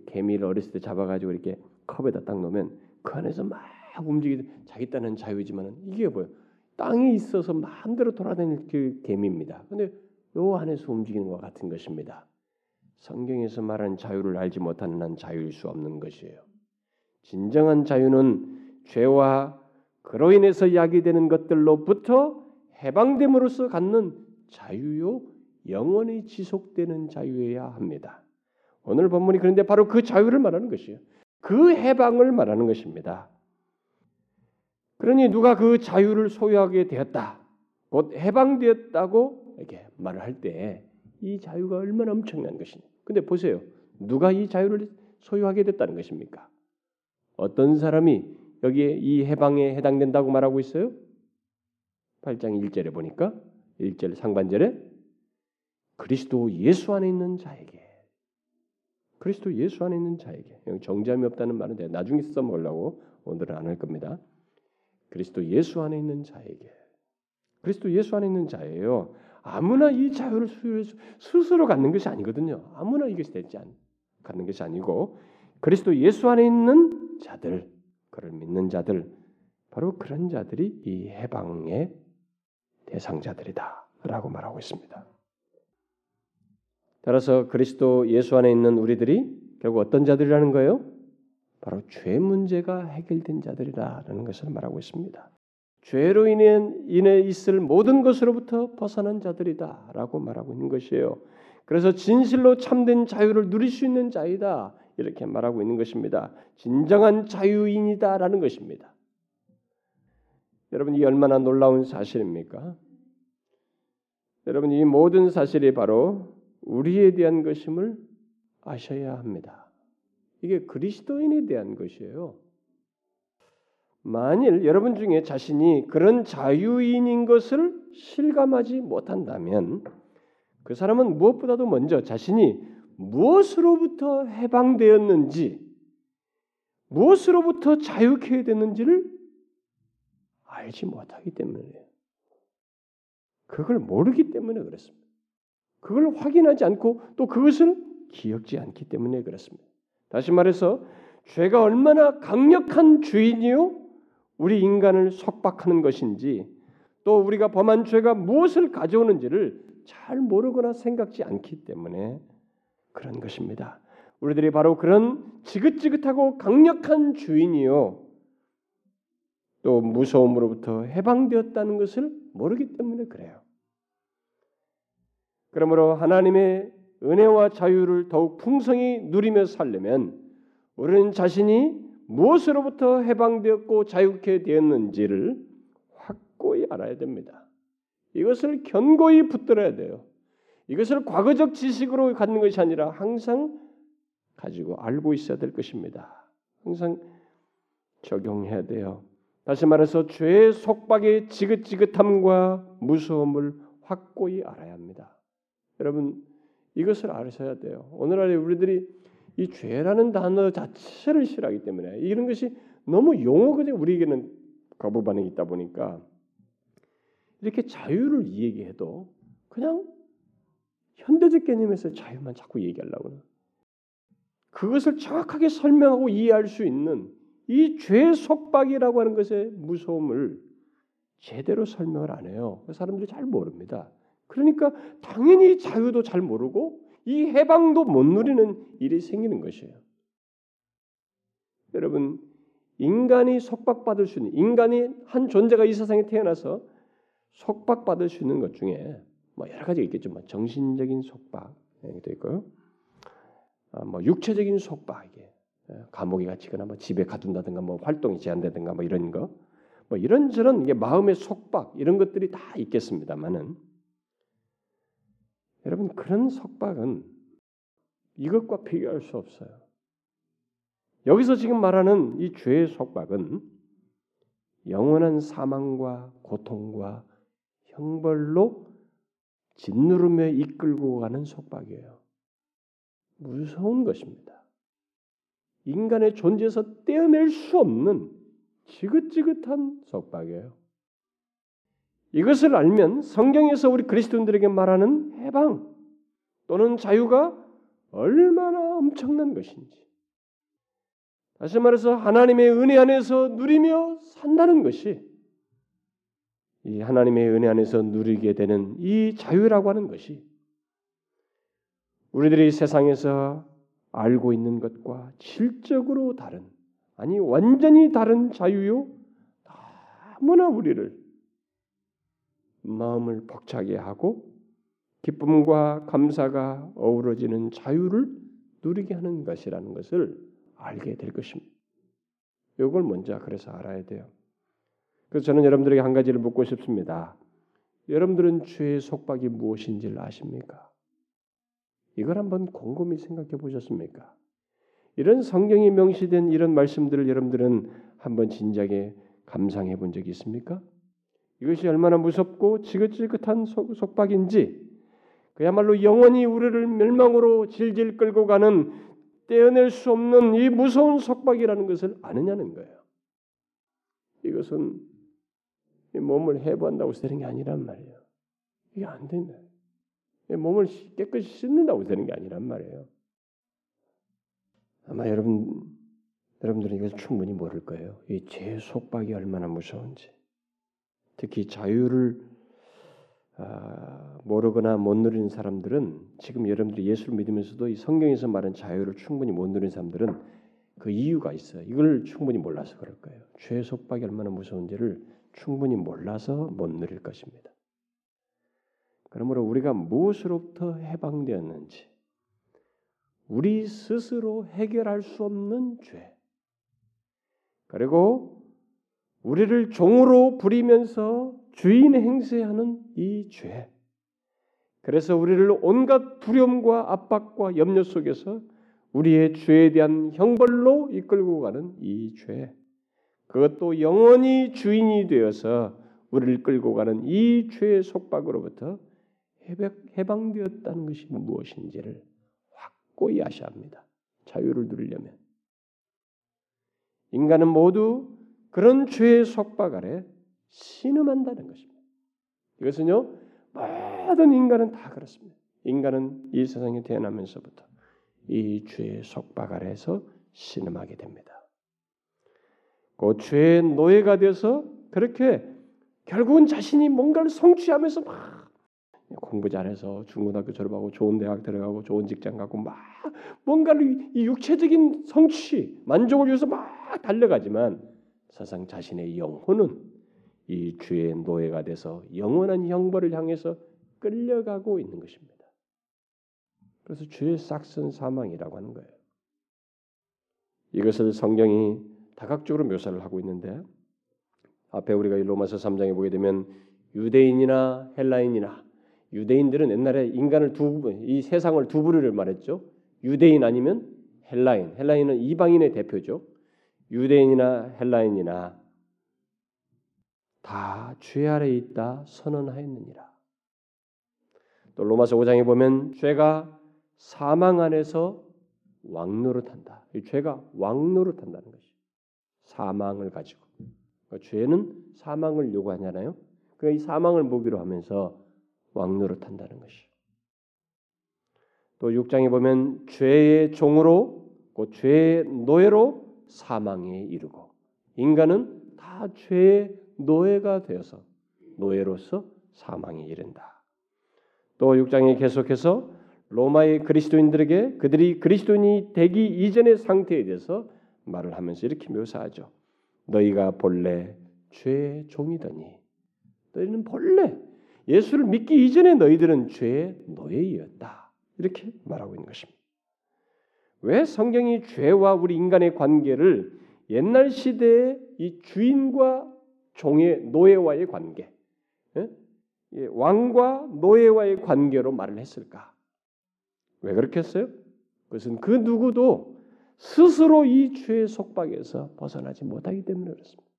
개미를 어렸을 때 잡아가지고 이렇게 컵에다 딱 넣으면 그 안에서 막 움직이는 자기 딴은 자유지만 이게 뭐예요? 땅에 있어서 마음대로 돌아다니는 그 개미입니다. 그런데 요 안에서 움직이는 것과 같은 것입니다. 성경에서 말하는 자유를 알지 못하는 한 자유일 수 없는 것이에요. 진정한 자유는 죄와 그로 인해서 야기되는 것들로부터 해방됨으로써 갖는 자유요, 영원히 지속되는 자유여야 합니다. 오늘 본문이 그런데 바로 그 자유를 말하는 것이에요. 그 해방을 말하는 것입니다. 그러니 누가 그 자유를 소유하게 되었다, 곧 해방되었다고 이렇게 말을 할 때 이 자유가 얼마나 엄청난 것이냐. 근데 보세요. 누가 이 자유를 소유하게 됐다는 것입니까? 어떤 사람이 여기에 이 해방에 해당된다고 말하고 있어요? 8장 1절에 보니까 1절 상반절에 그리스도 예수 안에 있는 자에게, 그리스도 예수 안에 있는 자에게, 여기 정잠이 없다는 말인데 나중에 써먹으려고 오늘은 안 할 겁니다. 그리스도 예수 안에 있는 자에게, 그리스도 예수 안에 있는 자예요. 아무나 이 자유를 스스로 갖는 것이 아니거든요. 아무나 이것이 되지 않 갖는 것이 아니고 그리스도 예수 안에 있는 자들, 그를 믿는 자들, 바로 그런 자들이 이 해방의 대상자들이다라고 말하고 있습니다. 따라서 그리스도 예수 안에 있는 우리들이 결국 어떤 자들이라는 거예요? 바로 죄 문제가 해결된 자들이라는 것을 말하고 있습니다. 죄로 인해 있을 모든 것으로부터 벗어난 자들이다라고 말하고 있는 것이에요. 그래서 진실로 참된 자유를 누릴 수 있는 자이다 이렇게 말하고 있는 것입니다. 진정한 자유인이다라는 것입니다. 여러분, 이 얼마나 놀라운 사실입니까? 여러분, 이 모든 사실이 바로 우리에 대한 것임을 아셔야 합니다. 이게 그리스도인에 대한 것이에요. 만일 여러분 중에 자신이 그런 자유인인 것을 실감하지 못한다면 그 사람은 무엇보다도 먼저 자신이 무엇으로부터 해방되었는지, 무엇으로부터 자유케 됐는지를 알지 못하기 때문이에요. 그걸 모르기 때문에 그렇습니다. 그걸 확인하지 않고 또 그것을 기억지 않기 때문에 그렇습니다. 다시 말해서 죄가 얼마나 강력한 주인이요 우리 인간을 속박하는 것인지 또 우리가 범한 죄가 무엇을 가져오는지를 잘 모르거나 생각지 않기 때문에 그런 것입니다. 우리들이 바로 그런 지긋지긋하고 강력한 주인이요 또 무서움으로부터 해방되었다는 것을 모르기 때문에 그래요. 그러므로 하나님의 은혜와 자유를 더욱 풍성히 누리며 살려면 우리는 자신이 무엇으로부터 해방되었고 자유케 되었는지를 확고히 알아야 됩니다. 이것을 견고히 붙들어야 돼요. 이것을 과거적 지식으로 갖는 것이 아니라 항상 가지고 알고 있어야 될 것입니다. 항상 적용해야 돼요. 다시 말해서 죄의 속박의 지긋지긋함과 무서움을 확고히 알아야 합니다. 여러분 이것을 알으셔야 돼요. 오늘날에 우리들이 이 죄라는 단어 자체를 싫어하기 때문에 이런 것이 너무 용어거든요. 우리에게는 거부 반응이 있다 보니까 이렇게 자유를 얘기해도 그냥 현대적 개념에서 자유만 자꾸 얘기하려고 해요. 그것을 정확하게 설명하고 이해할 수 있는 이 죄의 속박이라고 하는 것의 무서움을 제대로 설명을 안 해요. 사람들이 잘 모릅니다. 그러니까 당연히 자유도 잘 모르고 이 해방도 못 누리는 일이 생기는 것이에요. 여러분, 인간이 속박받을 수 있는, 인간이 한 존재가 이 세상에 태어나서 속박받을 수 있는 것 중에 뭐 여러 가지가 있겠지만 정신적인 속박, 이것도 있고요. 뭐 육체적인 속박, 이게 감옥에 갇히거나 뭐 집에 가둔다든가 뭐 활동이 제한되든가 뭐 이런 거, 뭐 이런저런 이게 마음의 속박 이런 것들이 다 있겠습니다만은. 여러분 그런 속박은 이것과 비교할 수 없어요. 여기서 지금 말하는 이 죄의 속박은 영원한 사망과 고통과 형벌로 짓누르며 이끌고 가는 속박이에요. 무서운 것입니다. 인간의 존재에서 떼어낼 수 없는 지긋지긋한 속박이에요. 이것을 알면 성경에서 우리 그리스도인들에게 말하는 해방 또는 자유가 얼마나 엄청난 것인지 다시 말해서 하나님의 은혜 안에서 누리며 산다는 것이 이 하나님의 은혜 안에서 누리게 되는 이 자유라고 하는 것이 우리들이 세상에서 알고 있는 것과 질적으로 다른 아니 완전히 다른 자유요 너무나 우리를 마음을 벅차게 하고 기쁨과 감사가 어우러지는 자유를 누리게 하는 것이라는 것을 알게 될 것입니다. 이걸 먼저 그래서 알아야 돼요. 그래서 저는 여러분들에게 한 가지를 묻고 싶습니다. 여러분들은 죄의 속박이 무엇인지를 아십니까? 이걸 한번 곰곰이 생각해 보셨습니까? 이런 성경이 명시된 이런 말씀들을 여러분들은 한번 진작에 감상해 본 적이 있습니까? 이것이 얼마나 무섭고 지긋지긋한 속박인지 그야말로 영원히 우리를 멸망으로 질질 끌고 가는 떼어낼 수 없는 이 무서운 속박이라는 것을 아느냐는 거예요. 이것은 몸을 해부한다고 해서 되는 게 아니란 말이에요. 이게 안 되면 몸을 깨끗이 씻는다고 해서 되는 게 아니란 말이에요. 아마 여러분들은 이것을 충분히 모를 거예요. 이 죄의 속박이 얼마나 무서운지. 특히 자유를 모르거나 못 누리는 사람들은 지금 여러분들이 예수를 믿으면서도 이 성경에서 말한 자유를 충분히 못 누리는 사람들은 그 이유가 있어요. 이걸 충분히 몰라서 그럴 거예요. 죄의 속박이 얼마나 무서운지를 충분히 몰라서 못 누릴 것입니다. 그러므로 우리가 무엇으로부터 해방되었는지 우리 스스로 해결할 수 없는 죄 그리고 우리를 종으로 부리면서 주인 행세하는 이 죄. 그래서 우리를 온갖 두려움과 압박과 염려 속에서 우리의 죄에 대한 형벌로 이끌고 가는 이 죄. 그것도 영원히 주인이 되어서 우리를 끌고 가는 이 죄의 속박으로부터 해방되었다는 것이 무엇인지를 확고히 아셔야 합니다. 자유를 누리려면. 인간은 모두 그런 죄의 속박 아래 신음한다는 것입니다. 이것은요, 모든 인간은 다 그렇습니다. 인간은 이 세상에 태어나면서부터 이 죄의 속박 아래에서 신음하게 됩니다. 그 죄의 노예가 돼서 그렇게 결국은 자신이 뭔가를 성취하면서 막 공부 잘해서 중고등학교 졸업하고 좋은 대학 들어가고 좋은 직장 갖고 막 뭔가를 이 육체적인 성취, 만족을 위해서 막 달려가지만 사상 자신의 영혼은 이 죄의 노예가 돼서 영원한 형벌을 향해서 끌려가고 있는 것입니다. 그래서 죄의 싹슨 사망이라고 하는 거예요. 이것을 성경이 다각적으로 묘사를 하고 있는데 앞에 우리가 이 로마서 3장에 보게 되면 유대인이나 헬라인이나 유대인들은 옛날에 인간을 이 세상을 두 부류를 말했죠. 유대인 아니면 헬라인. 헬라인은 이방인의 대표죠. 유대인이나 헬라인이나 다 죄 아래에 있다 선언하였느니라. 또 로마서 5장에 보면 죄가 사망 안에서 왕노릇한다. 이 죄가 왕노릇한다는 것이 사망을 가지고 그러니까 죄는 사망을 요구하잖아요. 그러니까 이 사망을 무기로 하면서 왕노릇한다는 것이. 또 6장에 보면 죄의 종으로 그 죄의 노예로 사망에 이르고 인간은 다 죄의 노예가 되어서 노예로서 사망에 이른다. 또 6장에 계속해서 로마의 그리스도인들에게 그들이 그리스도인이 되기 이전의 상태에 대해서 말을 하면서 이렇게 묘사하죠. 너희가 본래 죄의 종이더니 너희는 본래 예수를 믿기 이전에 너희들은 죄의 노예이었다. 이렇게 말하고 있는 것입니다. 왜 성경이 죄와 우리 인간의 관계를 옛날 시대의 이 주인과 종의 노예와의 관계, 왕과 노예와의 관계로 말을 했을까? 왜 그렇게 했어요? 그것은 그 누구도 스스로 이 죄의 속박에서 벗어나지 못하기 때문에 그렇습니다.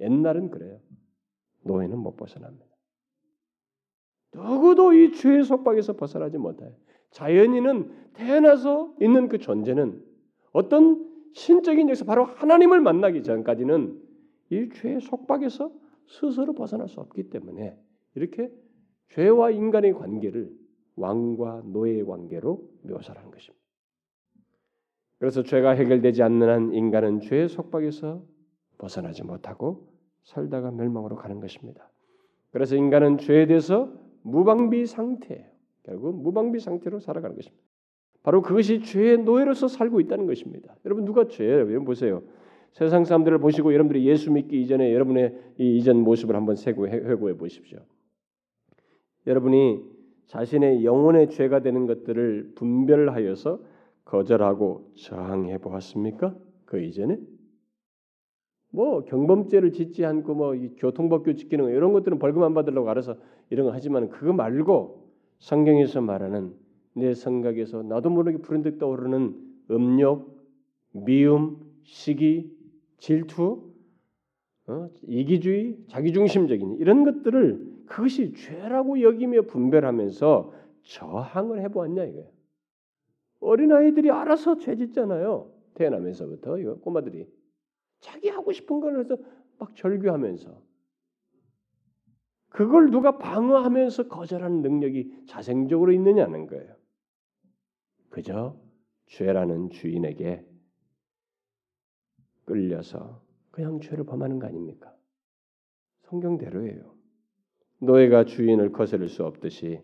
옛날은 그래요. 노예는 못 벗어납니다. 누구도 이 죄의 속박에서 벗어나지 못해요. 자연인은 태어나서 있는 그 존재는 어떤 신적인 역사, 바로 하나님을 만나기 전까지는 이 죄의 속박에서 스스로 벗어날 수 없기 때문에 이렇게 죄와 인간의 관계를 왕과 노예의 관계로 묘사하는 것입니다. 그래서 죄가 해결되지 않는 한 인간은 죄의 속박에서 벗어나지 못하고 살다가 멸망으로 가는 것입니다. 그래서 인간은 죄에 대해서 무방비 상태예요. 결국 무방비 상태로 살아가는 것입니다. 바로 그것이 죄의 노예로서 살고 있다는 것입니다. 여러분 누가 죄예요? 여러분 보세요. 세상 사람들을 보시고 여러분들이 예수 믿기 이전에 여러분의 이 이전 모습을 한번 회고해 보십시오. 여러분이 자신의 영혼의 죄가 되는 것들을 분별하여서 거절하고 저항해 보았습니까? 그 이전에? 뭐 경범죄를 짓지 않고 뭐 교통법규 지키는 거 이런 것들은 벌금 안 받으려고 알아서 이런 거 하지만 그거 말고 성경에서 말하는 내 생각에서 나도 모르게 불현듯 떠오르는 음욕, 미움, 시기, 질투, 이기주의, 자기중심적인 이런 것들을 그것이 죄라고 여기며 분별하면서 저항을 해보았냐 이거예요. 어린아이들이 알아서 죄 짓잖아요. 태어나면서부터 이거 꼬마들이 자기 하고 싶은 걸 해서 막 절규하면서 그걸 누가 방어하면서 거절하는 능력이 자생적으로 있느냐는 거예요. 그저 죄라는 주인에게 끌려서 그냥 죄를 범하는 거 아닙니까? 성경대로예요. 노예가 주인을 거스릴 수 없듯이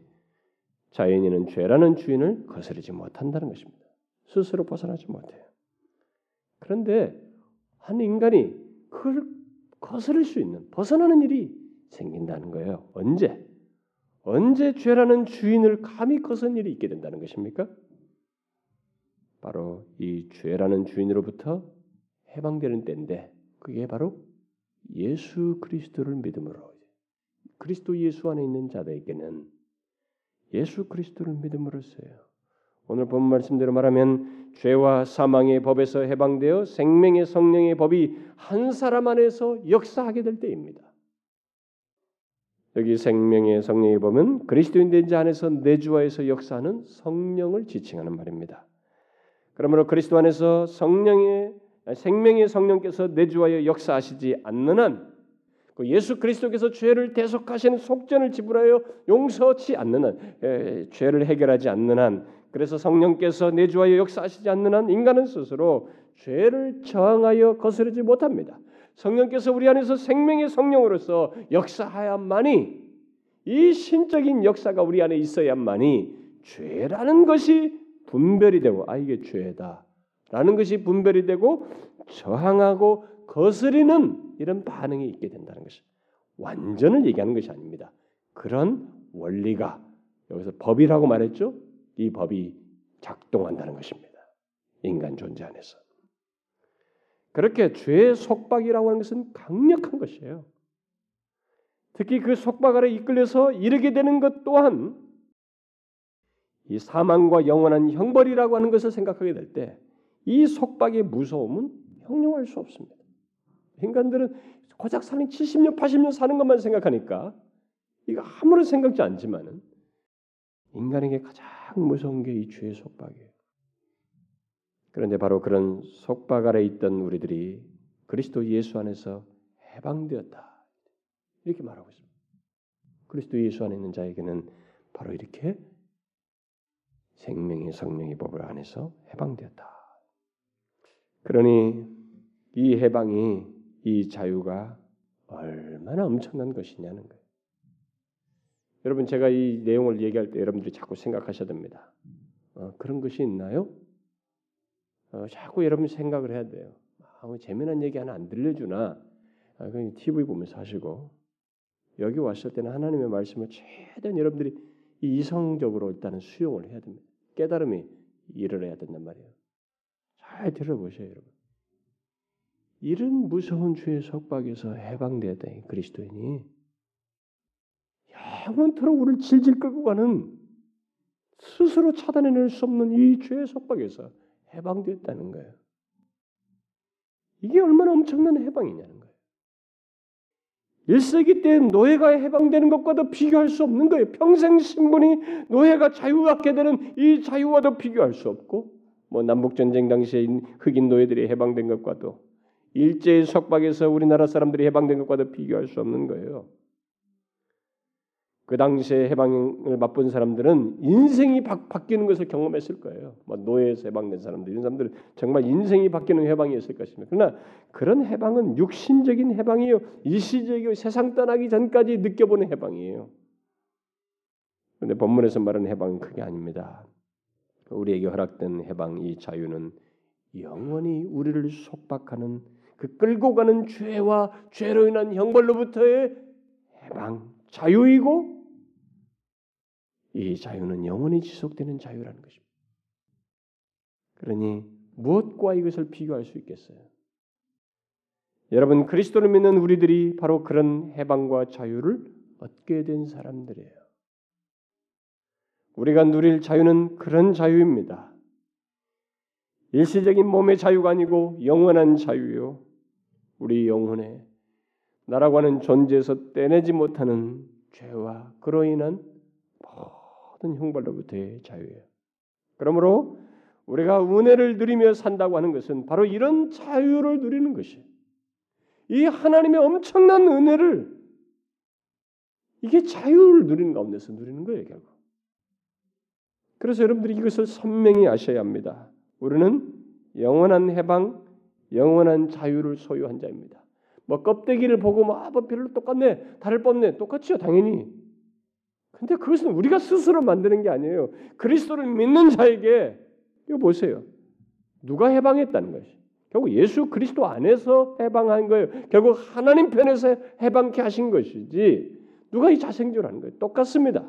자연인은 죄라는 주인을 거스르지 못한다는 것입니다. 스스로 벗어나지 못해요. 그런데 한 인간이 그걸 거스릴 수 있는, 벗어나는 일이 생긴다는 거예요. 언제? 언제 죄라는 주인을 감히 거스는 일이 있게 된다는 것입니까? 바로 이 죄라는 주인으로부터 해방되는 때인데 그게 바로 예수 그리스도를 믿음으로 그리스도 예수 안에 있는 자들에게는 예수 그리스도를 믿음으로써요. 오늘 본 말씀대로 말하면 죄와 사망의 법에서 해방되어 생명의 성령의 법이 한 사람 안에서 역사하게 될 때입니다. 여기 생명의 성령의 법은 그리스도인 된 자 안에서 내주하여서 역사하는 성령을 지칭하는 말입니다. 그러므로 그리스도 안에서 생명의 성령께서 내주하여 역사하시지 않는 한 예수 그리스도께서 죄를 대속하시는 속전을 지불하여 용서치 않는 한 죄를 해결하지 않는 한 그래서 성령께서 내주하여 역사하시지 않는 한 인간은 스스로 죄를 저항하여 거스르지 못합니다. 성령께서 우리 안에서 생명의 성령으로서 역사하야만이, 이 신적인 역사가 우리 안에 있어야만이 죄라는 것이 분별이 되고, 아 이게 죄다 라는 것이 분별이 되고 저항하고 거스리는 이런 반응이 있게 된다는 것이, 완전을 얘기하는 것이 아닙니다. 그런 원리가 여기서 법이라고 말했죠. 이 법이 작동한다는 것입니다. 인간 존재 안에서. 그렇게 죄의 속박이라고 하는 것은 강력한 것이에요. 특히 그 속박 아래 이끌려서 이르게 되는 것 또한 이 사망과 영원한 형벌이라고 하는 것을 생각하게 될 때 이 속박의 무서움은 형용할 수 없습니다. 인간들은 고작 사는 70년, 80년 사는 것만 생각하니까 이거 아무런 생각지 않지만은 인간에게 가장 무서운 게 이 죄의 속박이에요. 그런데 바로 그런 속박 아래 있던 우리들이 그리스도 예수 안에서 해방되었다 이렇게 말하고 있습니다. 그리스도 예수 안에 있는 자에게는 바로 이렇게 생명의 성령의 법을 안에서 해방되었다. 그러니 이 해방이, 이 자유가 얼마나 엄청난 것이냐는 거예요. 여러분, 제가 이 내용을 얘기할 때 여러분들이 자꾸 생각하셔야 됩니다. 그런 것이 있나요? 자꾸 여러분 생각을 해야 돼요. 재미난 얘기 하나 안 들려주나? 그냥 TV 보면서 하시고, 여기 왔을 때는 하나님의 말씀을 최대한 여러분들이 이성적으로 일단은 수용을 해야 됩니다. 깨달음이 일을 해야 된단 말이에요. 잘 들어보세요, 여러분. 이런 무서운 죄의 속박에서 해방되었다니 그리스도인이 영원토록 우리를 질질 끌고 가는, 스스로 차단해낼 수 없는 이 죄의 속박에서 해방되었다는 거예요. 이게 얼마나 엄청난 해방이냐는 거예요. 1세기 때 노예가 해방되는 것과도 비교할 수 없는 거예요. 평생 신분이 노예가 자유가 갖게 되는 이 자유와도 비교할 수 없고, 남북전쟁 당시에 흑인 노예들이 해방된 것과도, 일제의 속박에서 우리나라 사람들이 해방된 것과도 비교할 수 없는 거예요. 그 당시에 해방을 맛본 사람들은 인생이 바뀌는 것을 경험했을 거예요. 노예에서 해방된 사람들, 이런 사람들은 정말 인생이 바뀌는 해방이었을 것입니다. 그러나 그런 해방은 육신적인 해방이요, 일시적이고 세상 떠나기 전까지 느껴보는 해방이에요. 그런데 본문에서 말하는 해방은 그게 아닙니다. 우리에게 허락된 해방, 이 자유는 영원히 우리를 속박하는, 그 끌고 가는 죄와 죄로 인한 형벌로부터의 해방, 자유이고, 이 자유는 영원히 지속되는 자유라는 것입니다. 그러니 무엇과 이것을 비교할 수 있겠어요? 여러분, 그리스도를 믿는 우리들이 바로 그런 해방과 자유를 얻게 된 사람들이에요. 우리가 누릴 자유는 그런 자유입니다. 일시적인 몸의 자유가 아니고 영원한 자유요, 우리 영혼의 나라고 하는 존재에서 떼내지 못하는 죄와 그로 인한 모든 형벌로부터의 자유예요. 그러므로 우리가 은혜를 누리며 산다고 하는 것은 바로 이런 자유를 누리는 것이에요. 이 하나님의 엄청난 은혜를, 이게 자유를 누리는 가운데서 누리는 거예요, 결국. 그래서 여러분들이 이것을 선명히 아셔야 합니다. 우리는 영원한 해방, 영원한 자유를 소유한 자입니다. 껍데기를 보고 별로 똑같네, 다를 뻔네, 똑같죠 당연히. 근데 그것은 우리가 스스로 만드는 게 아니에요. 그리스도를 믿는 자에게, 이거 보세요, 누가 해방했다는 것이 결국 예수 그리스도 안에서 해방한 거예요. 결국 하나님 편에서 해방케 하신 것이지 누가 이 자생조라는 거예요. 똑같습니다.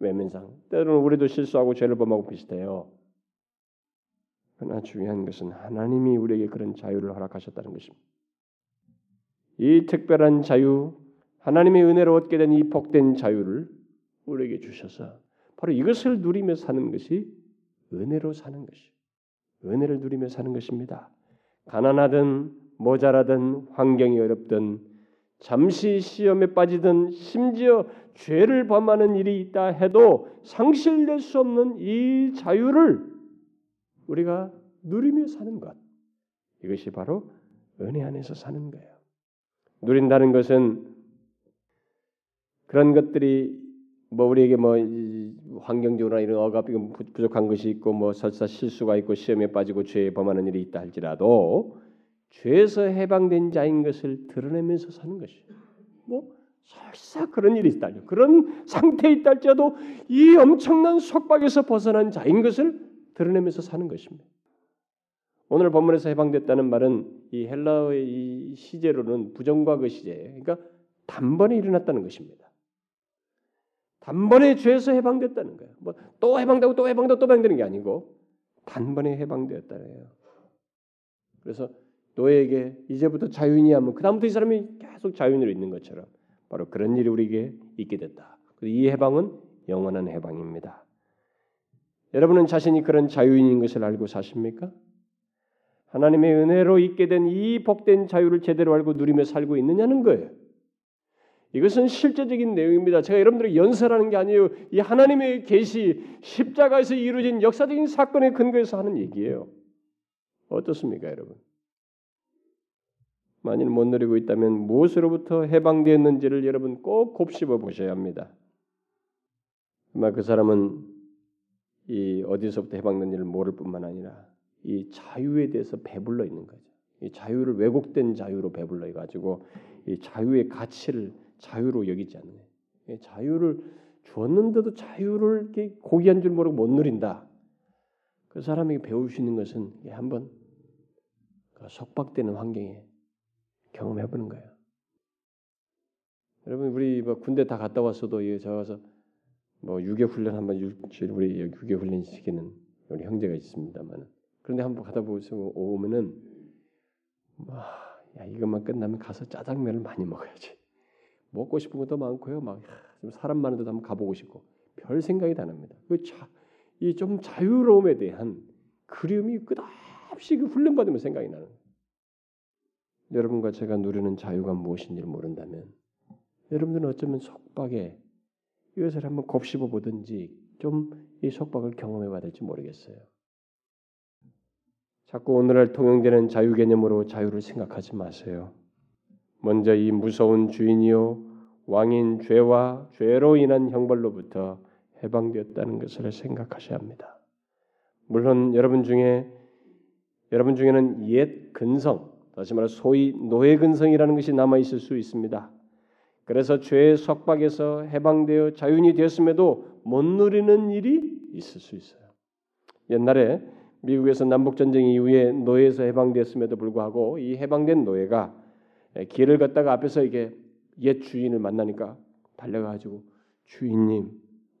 외면상 때로는 우리도 실수하고 죄를 범하고 비슷해요. 그러나 중요한 것은 하나님이 우리에게 그런 자유를 허락하셨다는 것입니다. 이 특별한 자유, 하나님의 은혜로 얻게 된 이 복된 자유를 우리에게 주셔서 바로 이것을 누리며 사는 것이 은혜로 사는 것이, 은혜를 누리며 사는 것입니다. 가난하든 모자라든 환경이 어렵든 잠시 시험에 빠지든 심지어 죄를 범하는 일이 있다 해도 상실될 수 없는 이 자유를 우리가 누리며 사는 것, 이것이 바로 은혜 안에서 사는 거예요. 누린다는 것은 그런 것들이 뭐 우리에게 뭐 환경적으로나 이런 억압이 부족한 것이 있고 뭐 설사 실수가 있고 시험에 빠지고 죄에 범하는 일이 있다 할지라도 죄에서 해방된 자인 것을 드러내면서 사는 것이 뭐 설사 그런 일이 있다 그런 상태에 있다 할지라도 이 엄청난 속박에서 벗어난 자인 것을 드러내면서 사는 것입니다. 오늘 본문에서 해방됐다는 말은 이 헬라어의 이 시제로는 부정과거 시제예요. 그러니까 단번에 일어났다는 것입니다. 단번에 죄에서 해방됐다는 거예요. 뭐 또 해방되고 또 해방되고 또 해방되는 게 아니고 단번에 해방되었다는 거예요. 그래서 너에게 이제부터 자유인이 하면 그다음부터 이 사람이 계속 자유인으로 있는 것처럼 바로 그런 일이 우리에게 있게 됐다. 그래서 이 해방은 영원한 해방입니다. 여러분은 자신이 그런 자유인인 것을 알고 사십니까? 하나님의 은혜로 있게 된 이 복된 자유를 제대로 알고 누리며 살고 있느냐는 거예요. 이것은 실제적인 내용입니다. 제가 여러분들에게 연설하는 게 아니에요. 이 하나님의 계시, 십자가에서 이루어진 역사적인 사건의 근거에서 하는 얘기예요. 어떻습니까, 여러분? 만일 못 누리고 있다면 무엇으로부터 해방되었는지를 여러분 꼭 곱씹어 보셔야 합니다. 아마 그 사람은 이 어디서부터 해방된지를 모를 뿐만 아니라 이 자유에 대해서 배불러 있는 거죠. 이 자유를 왜곡된 자유로 배불러 가지고 이 자유의 가치를 자유로 여기지 않는 거예요. 자유를 주었는데도 자유를 이렇게 고귀한 줄 모르고 못 누린다. 그 사람에게 배울 수 있는 것은 한번 속박되는 환경에 경험해보는 거예요. 여러분 우리 뭐 군대 다 갔다 왔어도 저 와서 뭐 유격훈련 한번 우리 유격훈련 시키는 우리 형제가 있습니다만 그런데 한번 가다 보시고 오면은 와, 야 이것만 끝나면 가서 짜장면을 많이 먹어야지. 먹고 싶은 것도 많고요. 막 사람 많은 데도 한번 가보고 싶고 별 생각이 다 납니다. 이 좀 자유로움에 대한 그리움이 끝없이 그 훈련받으면 생각이 나는 거예요. 여러분과 제가 누리는 자유가 무엇인지를 모른다면 여러분들은 어쩌면 속박에 이것을 한번 곱씹어 보든지 좀 이 속박을 경험해 봐야 될지 모르겠어요. 자꾸 오늘날 통용되는 자유 개념으로 자유를 생각하지 마세요. 먼저 이 무서운 주인이요 왕인 죄와 죄로 인한 형벌로부터 해방되었다는 것을 생각하셔야 합니다. 물론 여러분 중에는 옛 근성, 다시 말해 소위 노예 근성이라는 것이 남아 있을 수 있습니다. 그래서 죄의 속박에서 해방되어 자유인이 되었음에도 못 누리는 일이 있을 수 있어요. 옛날에 미국에서 남북전쟁 이후에 노예에서 해방되었음에도 불구하고 이 해방된 노예가 길을 걷다가 앞에서 이게 옛 주인을 만나니까 달려가지고 주인님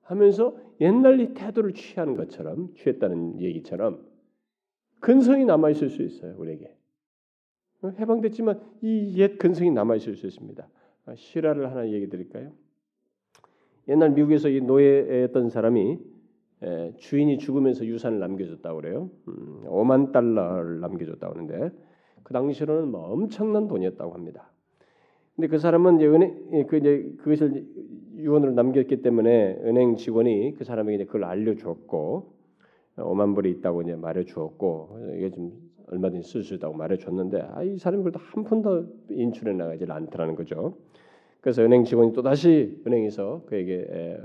하면서 옛날 이 태도를 취하는 것처럼 취했다는 얘기처럼 근성이 남아 있을 수 있어요. 우리에게 해방됐지만 이 옛 근성이 남아 있을 수 있습니다. 실화를 하나 얘기 드릴까요? 옛날 미국에서 이 노예였던 사람이 주인이 죽으면서 유산을 남겨줬다고 그래요. 5만 달러를 남겨줬다고 하는데 그 당시로는 뭐 엄청난 돈이었다고 합니다. 근데 그 사람은 이제 그것을 유언으로 남겼기 때문에 은행 직원이 그 사람에게 이제 그걸 알려줬고 5만 불이 있다고 이제 말해주었고 이게 좀 얼마든지 쓸 수 있다고 말해줬는데 이 사람이 그래도 한 푼도 인출해 나가지 않더라는 거죠. 그래서 은행 직원이 또 다시 은행에서 그에게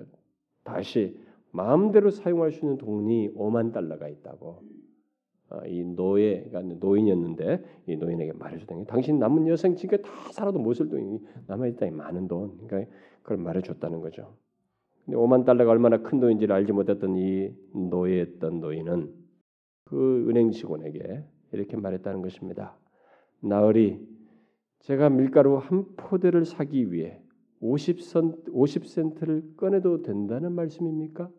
다시 마음대로 사용할 수 있는 돈이 5만 달러가 있다고 이 노예가 노인이었는데 이 노인에게 말해줬던 게 당신 남은 여생 지금 다 살아도 못 쓸 돈이 남아있다니 많은 돈 그러니까 그걸 말해줬다는 거죠. 근데 5만 달러가 얼마나 큰 돈인지를 알지 못했던 이 노예였던 노인은 그 은행 직원에게 이렇게 말했다는 것입니다. 나으리 제가 밀가루 한 포대를 사기 위해 50센트를 꺼내도 된다는 말씀입니까?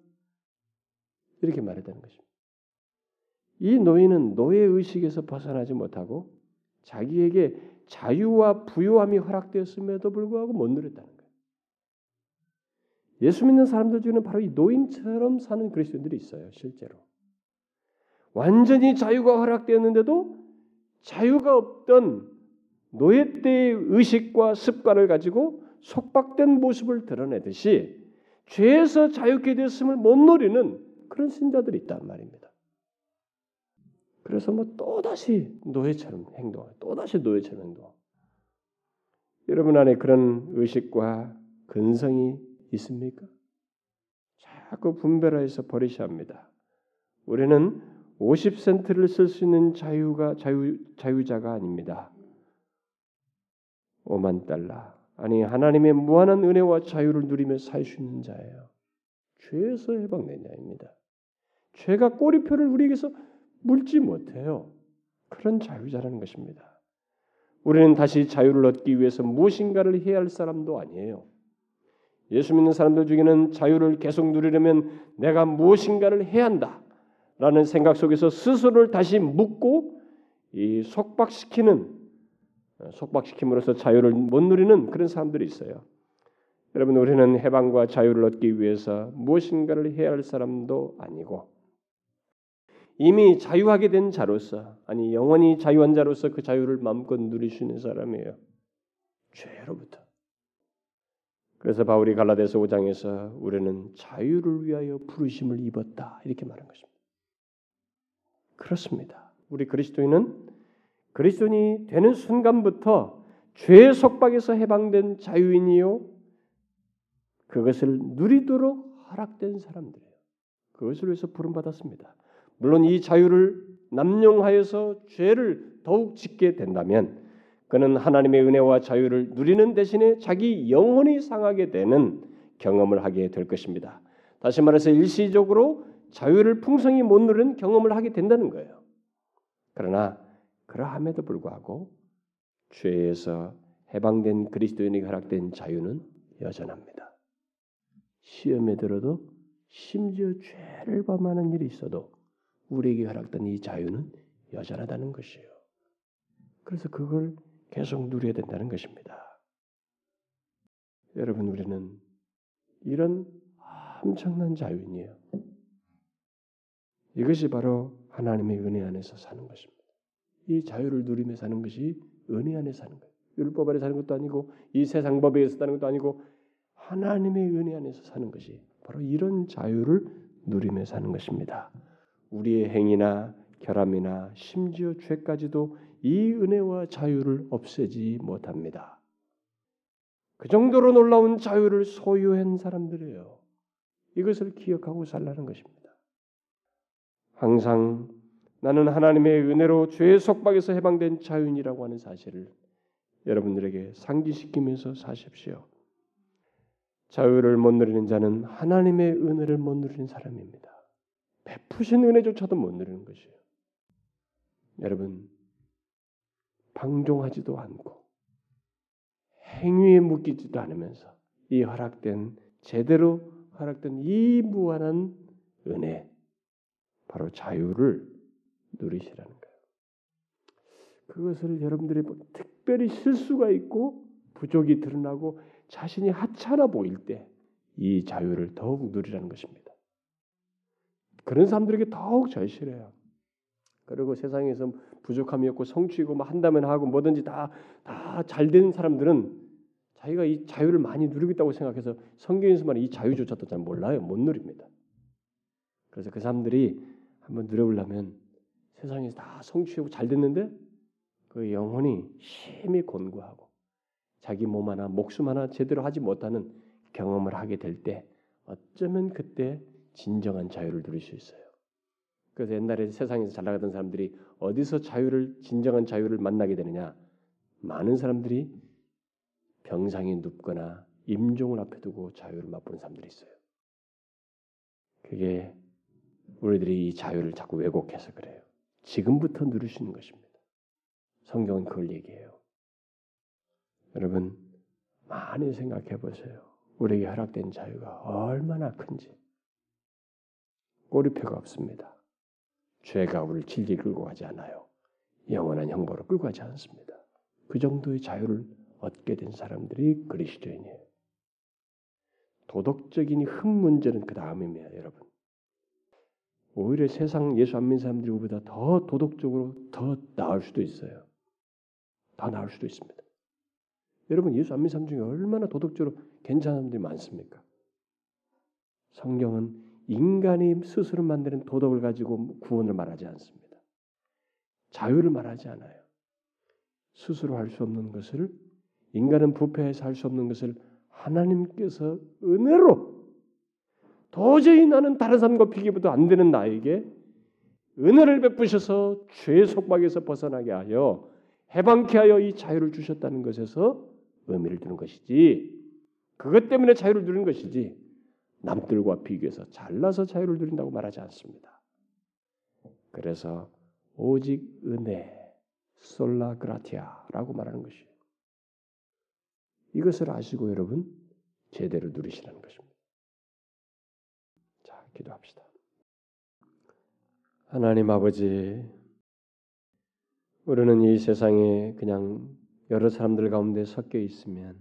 이렇게 말했다는 것입니다. 이 노인은 노예의식에서 벗어나지 못하고 자기에게 자유와 부요함이 허락되었음에도 불구하고 못 누렸다는 거예요. 예수 믿는 사람들 중에는 바로 이 노인처럼 사는 그리스도인들이 있어요. 실제로. 완전히 자유가 허락되었는데도 자유가 없던 노예 때의 의식과 습관을 가지고 속박된 모습을 드러내듯이 죄에서 자유케 됐음을 못 누리는 그런 신자들이 있단 말입니다. 그래서 뭐 또다시 노예처럼 행동하고 또다시 노예처럼 행동하고 여러분 안에 그런 의식과 근성이 있습니까? 자꾸 분별해서 버리셔야 합니다. 우리는 50센트를 쓸 수 있는 자유자가 아닙니다. 5만 달러 아니 하나님의 무한한 은혜와 자유를 누리며 살 수 있는 자예요. 죄에서 해방된 자입니다. 죄가 꼬리표를 우리에게서 물지 못해요. 그런 자유자라는 것입니다. 우리는 다시 자유를 얻기 위해서 무엇인가를 해야 할 사람도 아니에요. 예수 믿는 사람들 중에는 자유를 계속 누리려면 내가 무엇인가를 해야 한다라는 생각 속에서 스스로를 다시 묶고 이 속박시킴으로써 자유를 못 누리는 그런 사람들이 있어요. 여러분 우리는 해방과 자유를 얻기 위해서 무엇인가를 해야 할 사람도 아니고 이미 자유하게 된 자로서 아니 영원히 자유한 자로서 그 자유를 마음껏 누릴 수 있는 사람이에요. 죄로부터. 그래서 바울이 갈라디아서 5장에서 우리는 자유를 위하여 부르심을 입었다 이렇게 말한 것입니다. 그렇습니다. 우리 그리스도인은 그리스도인이 되는 순간부터 죄의 속박에서 해방된 자유인이요 그것을 누리도록 허락된 사람들이에요. 그것을 위해서 부름받았습니다. 물론 이 자유를 남용하여서 죄를 더욱 짓게 된다면 그는 하나님의 은혜와 자유를 누리는 대신에 자기 영혼이 상하게 되는 경험을 하게 될 것입니다. 다시 말해서 일시적으로 자유를 풍성히 못 누리는 경험을 하게 된다는 거예요. 그러나 그러함에도 불구하고 죄에서 해방된 그리스도인에게 허락된 자유는 여전합니다. 시험에 들어도 심지어 죄를 범하는 일이 있어도 우리에게 허락된 이 자유는 여전하다는 것이에요. 그래서 그걸 계속 누려야 된다는 것입니다. 여러분 우리는 이런 엄청난 자유인이에요. 이것이 바로 하나님의 은혜 안에서 사는 것입니다. 이 자유를 누리며 사는 것이 은혜 안에 사는 거예요. 율법 아래 사는 것도 아니고 이 세상 법에 의해서 사는 것도 아니고 하나님의 은혜 안에서 사는 것이 바로 이런 자유를 누리며 사는 것입니다. 우리의 행위나 결함이나 심지어 죄까지도 이 은혜와 자유를 없애지 못합니다. 그 정도로 놀라운 자유를 소유한 사람들이에요. 이것을 기억하고 살라는 것입니다. 항상 나는 하나님의 은혜로 죄의 속박에서 해방된 자유인이라고 하는 사실을 여러분들에게 상기시키면서 사십시오. 자유를 못 누리는 자는 하나님의 은혜를 못 누리는 사람입니다. 베푸신 은혜조차도 못 누리는 것이에요. 여러분 방종하지도 않고 행위에 묶이지도 않으면서 이 허락된 제대로 허락된 이 무한한 은혜 바로 자유를 누리시라는 거예요. 그것을 여러분들이 특별히 실수가 있고 부족이 드러나고 자신이 하찮아 보일 때 이 자유를 더욱 누리라는 것입니다. 그런 사람들에게 더욱 절실해요. 그리고 세상에서 부족함이 없고 성취고 막 한다면 하고 뭐든지 다 잘 되는 사람들은 자기가 이 자유를 많이 누리고 있다고 생각해서 성경에서만 이 자유조차도 잘 몰라요. 못 누립니다. 그래서 그 사람들이 한번 누려보려면 세상에서 다 성취하고 잘 됐는데 그 영혼이 심히 곤고하고 자기 몸 하나 목숨 하나 제대로 하지 못하는 경험을 하게 될 때 어쩌면 그때 진정한 자유를 누릴 수 있어요. 그래서 옛날에 세상에서 잘 나가던 사람들이 어디서 진정한 자유를 만나게 되느냐? 많은 사람들이 병상에 눕거나 임종을 앞에 두고 자유를 맛보는 사람들이 있어요. 그게 우리들이 이 자유를 자꾸 왜곡해서 그래요. 지금부터 누릴 수 있는 것입니다. 성경은 그걸 얘기해요. 여러분 많이 생각해 보세요. 우리에게 허락된 자유가 얼마나 큰지. 꼬리표가 없습니다. 죄가 우리를 질질 끌고 가지 않아요. 영원한 형벌로 끌고 가지 않습니다. 그 정도의 자유를 얻게 된 사람들이 그리스도인이에요. 도덕적인 흠 문제는 그 다음입니다. 여러분. 오히려 세상 예수 안 믿는 사람들보다 더 도덕적으로 더 나을 수도 있어요. 더 나을 수도 있습니다. 여러분 예수 안 믿는 사람 중에 얼마나 도덕적으로 괜찮은 사람들이 많습니까? 성경은 인간이 스스로 만드는 도덕을 가지고 구원을 말하지 않습니다. 자유를 말하지 않아요. 스스로 할 수 없는 것을 인간은 부패해서 할 수 없는 것을 하나님께서 은혜로 도저히 나는 다른 사람과 비교해도 안 되는 나에게 은혜를 베푸셔서 죄의 속박에서 벗어나게 하여 해방케 하여 이 자유를 주셨다는 것에서 의미를 두는 것이지, 그것 때문에 자유를 누리는 것이지 남들과 비교해서 잘나서 자유를 누린다고 말하지 않습니다. 그래서 오직 은혜, 솔라 그라티아라고 말하는 것이에요. 이것을 아시고 여러분 제대로 누리시라는 것입니다. 자, 기도합시다. 하나님 아버지, 우리는 이 세상에 그냥 여러 사람들 가운데 섞여 있으면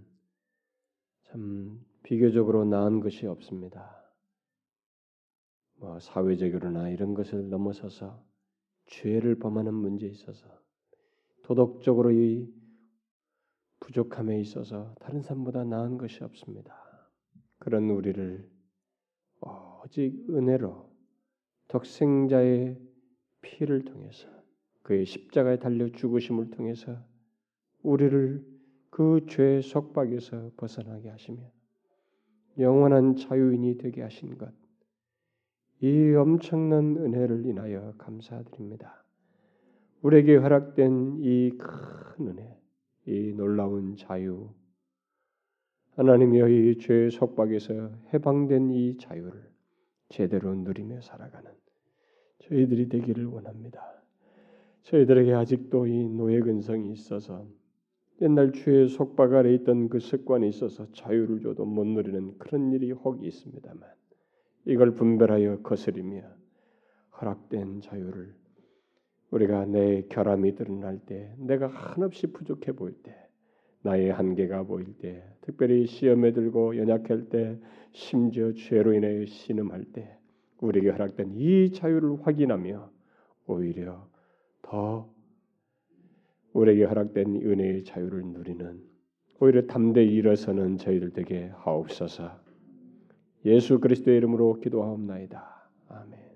참 비교적으로 나은 것이 없습니다. 뭐 사회적으로나 이런 것을 넘어서서 죄를 범하는 문제에 있어서, 도덕적으로 이 부족함에 있어서 다른 사람보다 나은 것이 없습니다. 그런 우리를 오직 은혜로 독생자의 피를 통해서, 그의 십자가에 달려 죽으심을 통해서 우리를 그 죄의 속박에서 벗어나게 하시며 영원한 자유인이 되게 하신 것, 이 엄청난 은혜를 인하여 감사드립니다. 우리에게 허락된 이 큰 은혜, 이 놀라운 자유, 하나님이여 이 죄의 속박에서 해방된 이 자유를 제대로 누리며 살아가는 저희들이 되기를 원합니다. 저희들에게 아직도 이 노예 근성이 있어서 옛날 죄의 속박 아래 있던 그 습관에 있어서 자유를 줘도 못 누리는 그런 일이 혹이 있습니다만, 이걸 분별하여 거스리며 허락된 자유를 우리가 내 결함이 드러날 때, 내가 한없이 부족해 보일 때, 나의 한계가 보일 때, 특별히 시험에 들고 연약할 때, 심지어 죄로 인해 신음할 때 우리에게 허락된 이 자유를 확인하며 오히려 더 우리에게 허락된 은혜의 자유를 누리는, 오히려 담대히 일어서는 저희들 되게 하옵소서. 예수 그리스도의 이름으로 기도하옵나이다. 아멘.